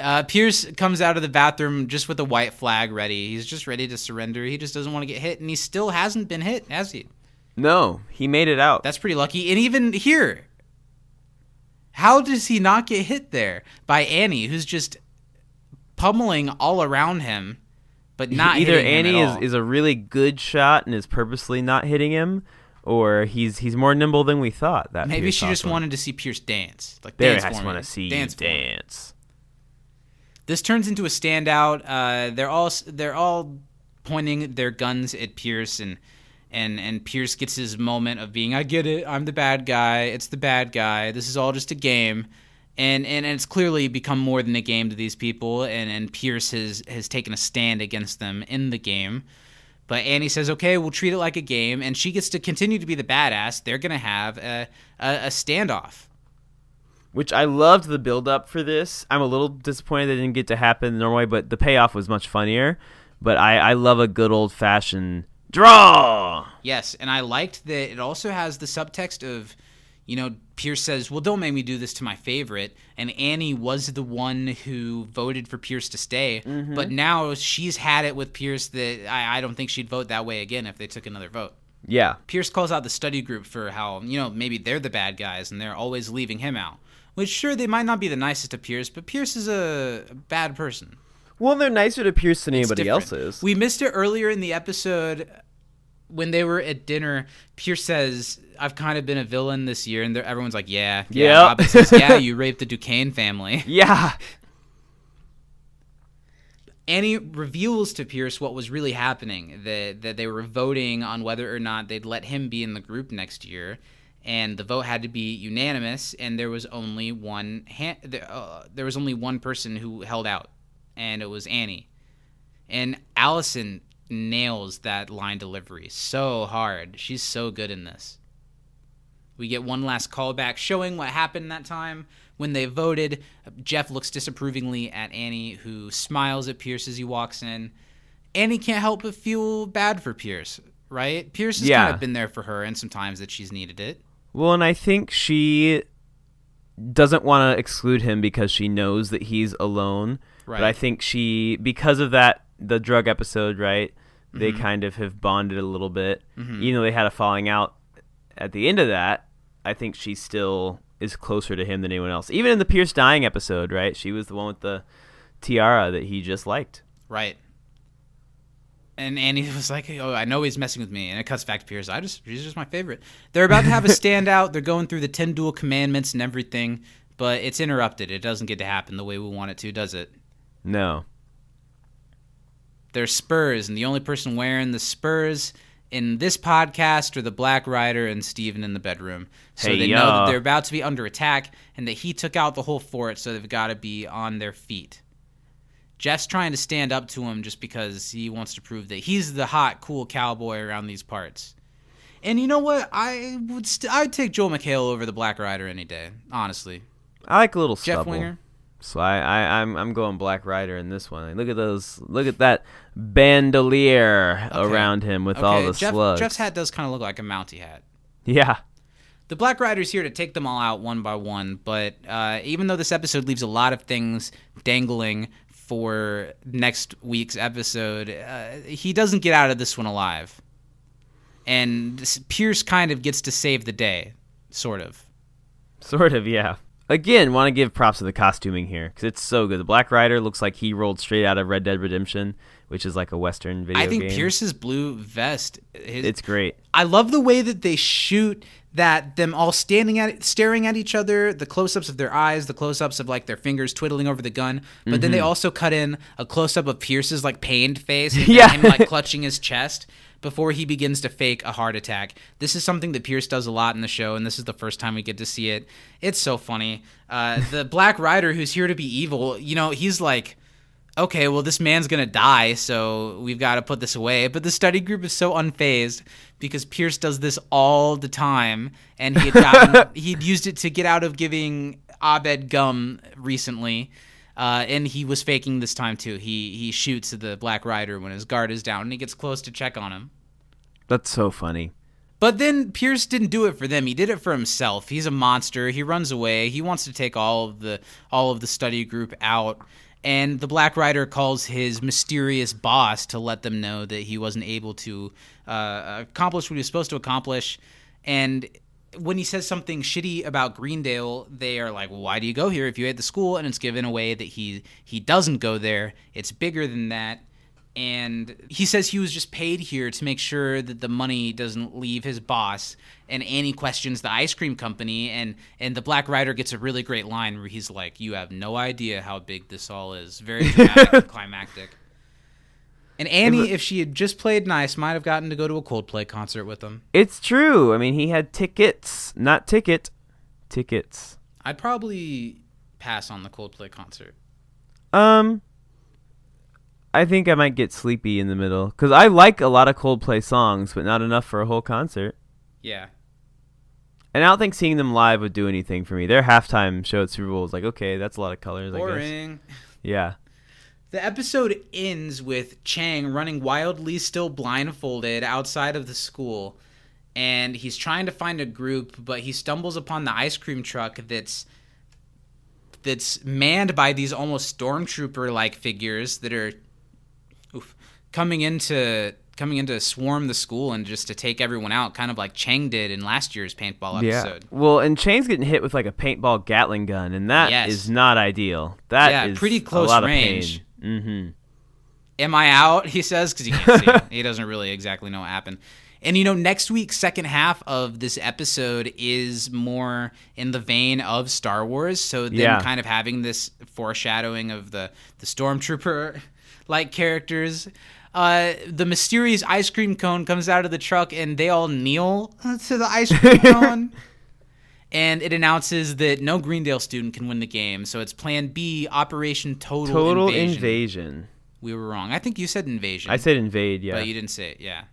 Uh, Pierce comes out of the bathroom just with a white flag ready. He's just ready to surrender. He just doesn't want to get hit, and he still hasn't been hit, has he? No, he made it out. That's pretty lucky. And even here, how does he not get hit there by Annie, who's just pummeling all around him? But not either Annie is, is a really good shot and is purposely not hitting him, or he's he's more nimble than we thought. That maybe Pierce she just him. wanted to see Pierce dance. Like there, dance I just want to see dance. You dance. This turns into a standout. Uh, they're all they're all pointing their guns at Pierce, and and and Pierce gets his moment of being, I get it. I'm the bad guy. It's the bad guy. This is all just a game. And, and and it's clearly become more than a game to these people, and, and Pierce has, has taken a stand against them in the game. But Annie says, okay, we'll treat it like a game, and she gets to continue to be the badass. They're going to have a, a, a standoff. Which I loved the build-up for this. I'm a little disappointed that it didn't get to happen normally, but the payoff was much funnier. But I, I love a good old-fashioned draw! Yes, and I liked that it also has the subtext of, you know, Pierce says, well, don't make me do this to my favorite. And Annie was the one who voted for Pierce to stay. Mm-hmm. But now she's had it with Pierce that I, I don't think she'd vote that way again if they took another vote. Yeah. Pierce calls out the study group for how, you know, maybe they're the bad guys and they're always leaving him out. Which, sure, they might not be the nicest to Pierce, but Pierce is a bad person. Well, they're nicer to Pierce than anybody else is. We missed it earlier in the episode. When they were at dinner, Pierce says, I've kind of been a villain this year. And everyone's like, yeah. Yeah. Yep. Bob says, yeah, you raped the Duquesne family. Yeah. Annie reveals to Pierce what was really happening, that, that they were voting on whether or not they'd let him be in the group next year. And the vote had to be unanimous. And there was only one ha- uh, there was only one person who held out. And it was Annie. And Allison nails that line delivery so hard. She's so good in this. We get one last callback showing what happened that time when they voted. Jeff looks disapprovingly at Annie, who smiles at Pierce as he walks in. Annie can't help but feel bad for Pierce, right? Pierce has yeah. kind of been there for her, and sometimes that she's needed it. Well, and I think she doesn't want to exclude him because she knows that he's alone. Right. But I think she, because of that, the drug episode, right? Mm-hmm. They kind of have bonded a little bit. Mm-hmm. Even though they had a falling out at the end of that, I think she still is closer to him than anyone else. Even in the Pierce dying episode, right? She was the one with the tiara that he just liked. Right. And Andy was like, oh, I know he's messing with me. And it cuts back to Pierce. I just, he's just my favorite. They're about to have a standout. They're going through the ten dual commandments and everything, but it's interrupted. It doesn't get to happen the way we want it to, does it? No. They're Spurs, and the only person wearing the Spurs in this podcast are the Black Rider and Steven in the bedroom. So hey, they yo. know that they're about to be under attack and that he took out the whole fort, so they've got to be on their feet. Jeff's trying to stand up to him just because he wants to prove that he's the hot, cool cowboy around these parts. And you know what? I would st- I'd take Joel McHale over the Black Rider any day, honestly. I like a little Jeff stubble. Winger. So I, I, I'm I'm going Black Rider in this one. Look at those! Look at that bandolier okay. around him with okay. all the Jeff, slugs. Jeff's hat does kind of look like a Mountie hat. Yeah. The Black Rider's here to take them all out one by one. But uh, even though this episode leaves a lot of things dangling for next week's episode, uh, he doesn't get out of this one alive. And Pierce kind of gets to save the day, sort of. Sort of, yeah. Again, want to give props to the costuming here because it's so good. The Black Rider looks like he rolled straight out of Red Dead Redemption, which is like a Western video game. I think game. Pierce's blue vest. His, it's great. I love the way that they shoot that, them all standing at staring at each other, the close-ups of their eyes, the close-ups of like their fingers twiddling over the gun. But mm-hmm. then they also cut in a close-up of Pierce's like pained face and yeah. him like clutching his chest before he begins to fake a heart attack. This is something that Pierce does a lot in the show, and this is the first time we get to see it. It's so funny. Uh, the Black Rider, who's here to be evil, you know, he's like, okay, well, this man's going to die, so we've got to put this away. But the study group is so unfazed because Pierce does this all the time, and he had gotten, he'd used it to get out of giving Abed gum recently. Uh, and he was faking this time, too. He he shoots at the Black Rider when his guard is down, and he gets close to check on him. That's so funny. But then Pierce didn't do it for them. He did it for himself. He's a monster. He runs away. He wants to take all of the all of the study group out. And the Black Rider calls his mysterious boss to let them know that he wasn't able to uh, accomplish what he was supposed to accomplish. And when he says something shitty about Greendale, they are like, well, why do you go here if you hate the school? And it's given away that he he doesn't go there. It's bigger than that. And he says he was just paid here to make sure that the money doesn't leave his boss. And Annie questions the ice cream company, and, and the Black Rider gets a really great line where he's like, you have no idea how big this all is. Very dramatic and climactic. And Annie, if she had just played nice, might have gotten to go to a Coldplay concert with him. It's true. I mean, he had tickets. Not ticket. Tickets. I'd probably pass on the Coldplay concert. Um, I think I might get sleepy in the middle. Because I like a lot of Coldplay songs, but not enough for a whole concert. Yeah. And I don't think seeing them live would do anything for me. Their halftime show at Super Bowl was like, okay, that's a lot of colors, boring. I guess. Yeah. The episode ends with Chang running wildly, still blindfolded, outside of the school. And he's trying to find a group, but he stumbles upon the ice cream truck that's that's manned by these almost stormtrooper-like figures that are oof, coming into coming into swarm the school and just to take everyone out, kind of like Chang did in last year's paintball episode. Yeah. Well, and Chang's getting hit with like a paintball Gatling gun, and that yes. is not ideal. That yeah, is pretty close a lot range. Of pain. Mm-hmm. Am I out? He says, because he can't see. He doesn't really exactly know what happened. And, you know, next week's second half of this episode is more in the vein of Star Wars. So then yeah. kind of having this foreshadowing of the, the Stormtrooper-like characters. Uh, the mysterious ice cream cone comes out of the truck, and they all kneel to the ice cream cone. And it announces that no Greendale student can win the game, so it's Plan B, Operation Total, Total Invasion. Total Invasion. We were wrong. I think you said invasion. I said invade, yeah. But you didn't say it, yeah.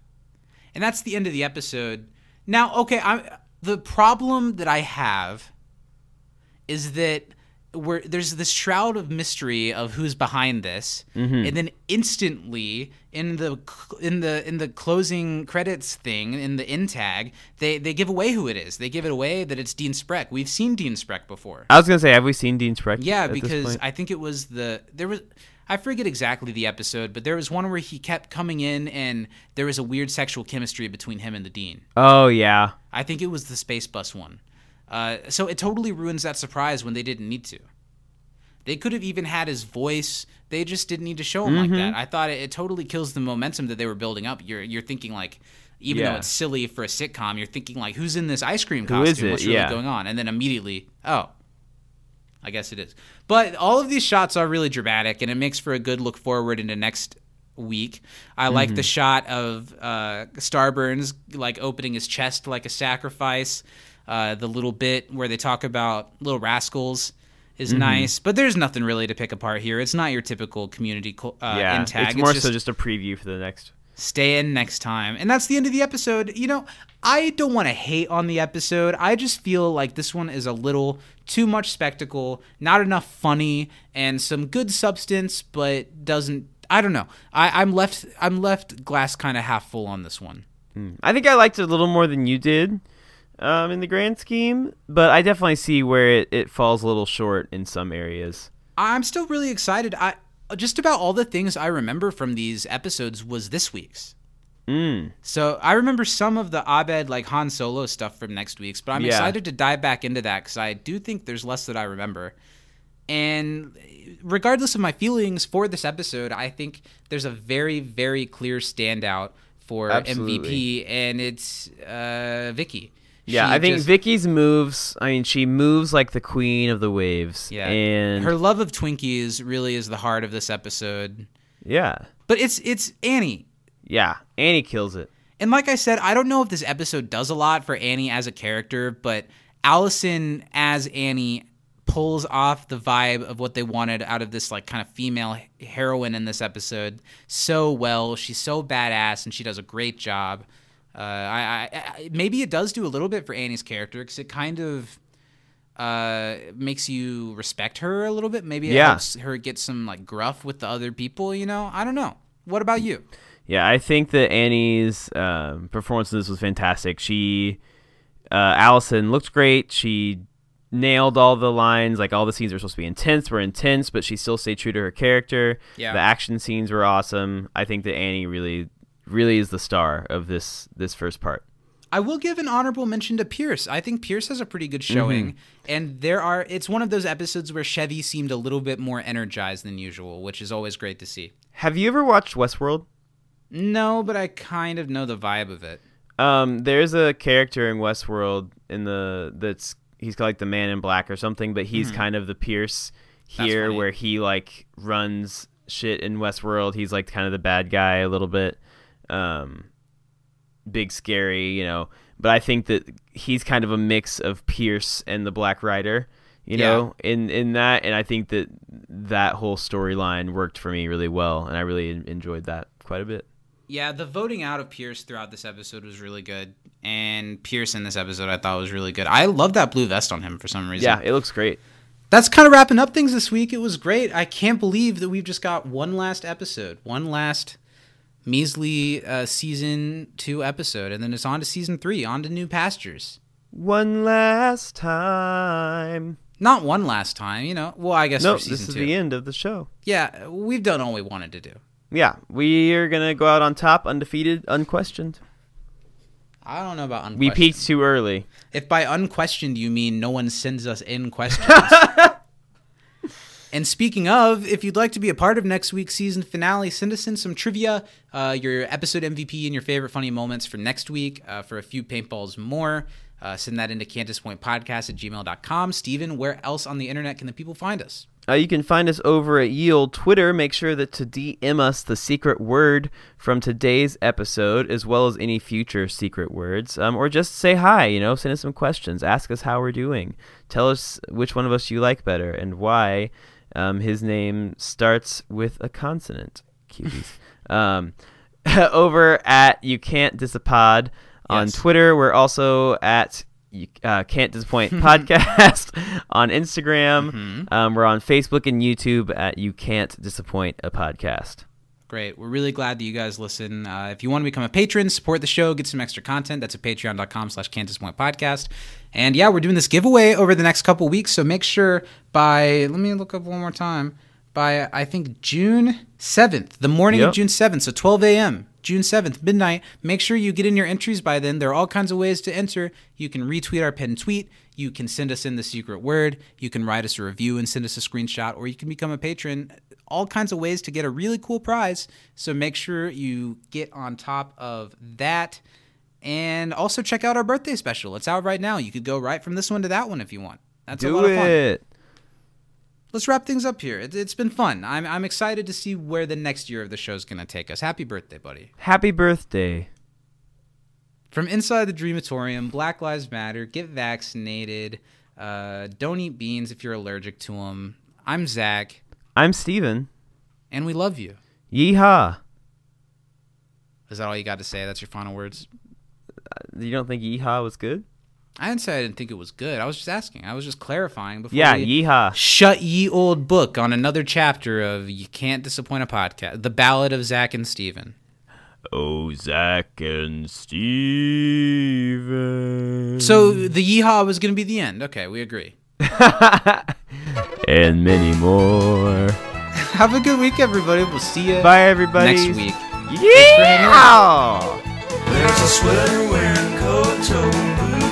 And that's the end of the episode. Now, okay, I'm, the problem that I have is that we're, there's this shroud of mystery of who's behind this, mm-hmm. and then instantly in the in the in the closing credits thing in the end tag, they they give away who it is. They give it away that it's Dean Spreck. We've seen Dean Spreck before. I was gonna say, have we seen Dean Spreck? Yeah, at because this point? I think it was the there was I forget exactly the episode, but there was one where he kept coming in, and there was a weird sexual chemistry between him and the dean. Oh yeah, I think it was the space bus one. Uh, so it totally ruins that surprise when they didn't need to. They could have even had his voice. They just didn't need to show him mm-hmm. like that. I thought it, it totally kills the momentum that they were building up. You're you're thinking like, even yeah. though it's silly for a sitcom, you're thinking like, who's in this ice cream costume? Who is it? What's really yeah. going on? And then immediately, oh, I guess it is. But all of these shots are really dramatic, and it makes for a good look forward into next week. I mm-hmm. like the shot of uh, Starburns like opening his chest like a sacrifice. Uh, the little bit where they talk about Little Rascals is mm-hmm. nice, but there's nothing really to pick apart here. It's not your typical Community uh, yeah, intag. It's more it's just so just a preview for the next. Stay in next time. And that's the end of the episode. You know, I don't want to hate on the episode. I just feel like this one is a little too much spectacle, not enough funny, and some good substance, but doesn't. I don't know. I, I'm left. I'm left glass kind of half full on this one. Mm. I think I liked it a little more than you did. Um, in the grand scheme, but I definitely see where it, it falls a little short in some areas. I'm still really excited. I just about all the things I remember from these episodes was this week's. Mm. So I remember some of the Abed, like Han Solo stuff from next week's, but I'm yeah. excited to dive back into that because I do think there's less that I remember. And regardless of my feelings for this episode, I think there's a very, very clear standout for Absolutely. M V P, and it's uh, Vicky. Yeah, she I think just, Vicky's moves, I mean, she moves like the queen of the waves. Yeah, and her love of Twinkies really is the heart of this episode. Yeah. But it's it's Annie. Yeah, Annie kills it. And like I said, I don't know if this episode does a lot for Annie as a character, but Allison as Annie pulls off the vibe of what they wanted out of this like kind of female heroine in this episode so well. She's so badass, and she does a great job. Uh, I, I maybe it does do a little bit for Annie's character because it kind of uh, makes you respect her a little bit. Maybe it yeah. helps her get some like gruff with the other people, you know? I don't know. What about you? Yeah, I think that Annie's uh, performance in this was fantastic. She, uh, Allison looked great. She nailed all the lines. Like all the scenes are supposed to be intense, were intense, but she still stayed true to her character. Yeah. The action scenes were awesome. I think that Annie really... really is the star of this this first part. I will give an honorable mention to Pierce. I think Pierce has a pretty good showing, mm-hmm. and there are it's one of those episodes where Chevy seemed a little bit more energized than usual, which is always great to see. Have you ever watched Westworld? No, but I kind of know the vibe of it. Um, there's a character in Westworld in the that's he's called like the Man in Black or something, but he's mm-hmm. kind of the Pierce here, where he like runs shit in Westworld. He's like kind of the bad guy a little bit. Um, big scary, you know, but I think that he's kind of a mix of Pierce and the Black Rider, you yeah. know, in, in that. And I think that that whole storyline worked for me really well. And I really enjoyed that quite a bit. Yeah. The voting out of Pierce throughout this episode was really good. And Pierce in this episode, I thought was really good. I love that blue vest on him for some reason. Yeah. It looks great. That's kind of wrapping up things this week. It was great. I can't believe that we've just got one last episode, one last measly uh, season two episode, and then it's on to season three, on to new pastures. One last time. Not one last time, you know. Well, I guess no, for season two. No, this is two. The end of the show. Yeah, we've done all we wanted to do. Yeah, we are going to go out on top, undefeated, unquestioned. I don't know about unquestioned. We peaked too early. If by unquestioned you mean no one sends us in questions. And speaking of, if you'd like to be a part of next week's season finale, send us in some trivia, uh, your episode M V P and your favorite funny moments for next week uh, for a few paintballs more. Uh, send that into cantus point podcast at gmail dot com. Steven, where else on the internet can the people find us? Uh, you can find us over at Yield Twitter. Make sure that to D M us the secret word from today's episode, as well as any future secret words, um, or just say hi, you know, send us some questions, ask us how we're doing, tell us which one of us you like better and why. Um, his name starts with a consonant. Cuties. um, over at You Can't Disappoint on yes. Twitter. We're also at You uh, Can't Disappoint Podcast on Instagram. Mm-hmm. Um, we're on Facebook and YouTube at You Can't Disappoint a Podcast. Great. We're really glad that you guys listen. Uh, if you want to become a patron, support the show, get some extra content, that's at patreon dot com slash cantus point podcast. And yeah, we're doing this giveaway over the next couple weeks, so make sure by, let me look up one more time, by I think June seventh, the morning yep. of June seventh, so twelve a.m., June seventh, midnight, make sure you get in your entries by then. There are all kinds of ways to enter. You can retweet our pinned tweet. you can send us in the secret word, you can write us a review and send us a screenshot, or you can become a patron. All kinds of ways to get a really cool prize. So make sure you get on top of that. And also check out our birthday special. It's out right now. You could go right from this one to that one if you want. That's Do a lot of fun. It. Let's wrap things up here. It, it's been fun. I'm I'm excited to see where the next year of the show's going to take us. Happy birthday, buddy. Happy birthday. From inside the Dreamatorium, Black Lives Matter, get vaccinated, uh, don't eat beans if you're allergic to them. I'm Zach. I'm Steven. And we love you. Yeehaw. Is that all you got to say? That's your final words? You don't think yeehaw was good? I didn't say I didn't think it was good. I was just asking. I was just clarifying before. Yeah, yeehaw. Shut ye old book on another chapter of You Can't Disappoint a Podcast, The Ballad of Zach and Steven. Oh, Zach and Steven. So the yeehaw was going to be the end. Okay, we agree. And many more. Have a good week, everybody. We'll see you. Bye, everybody. Next week. Yeah! There's a sweater wearing coat, toe,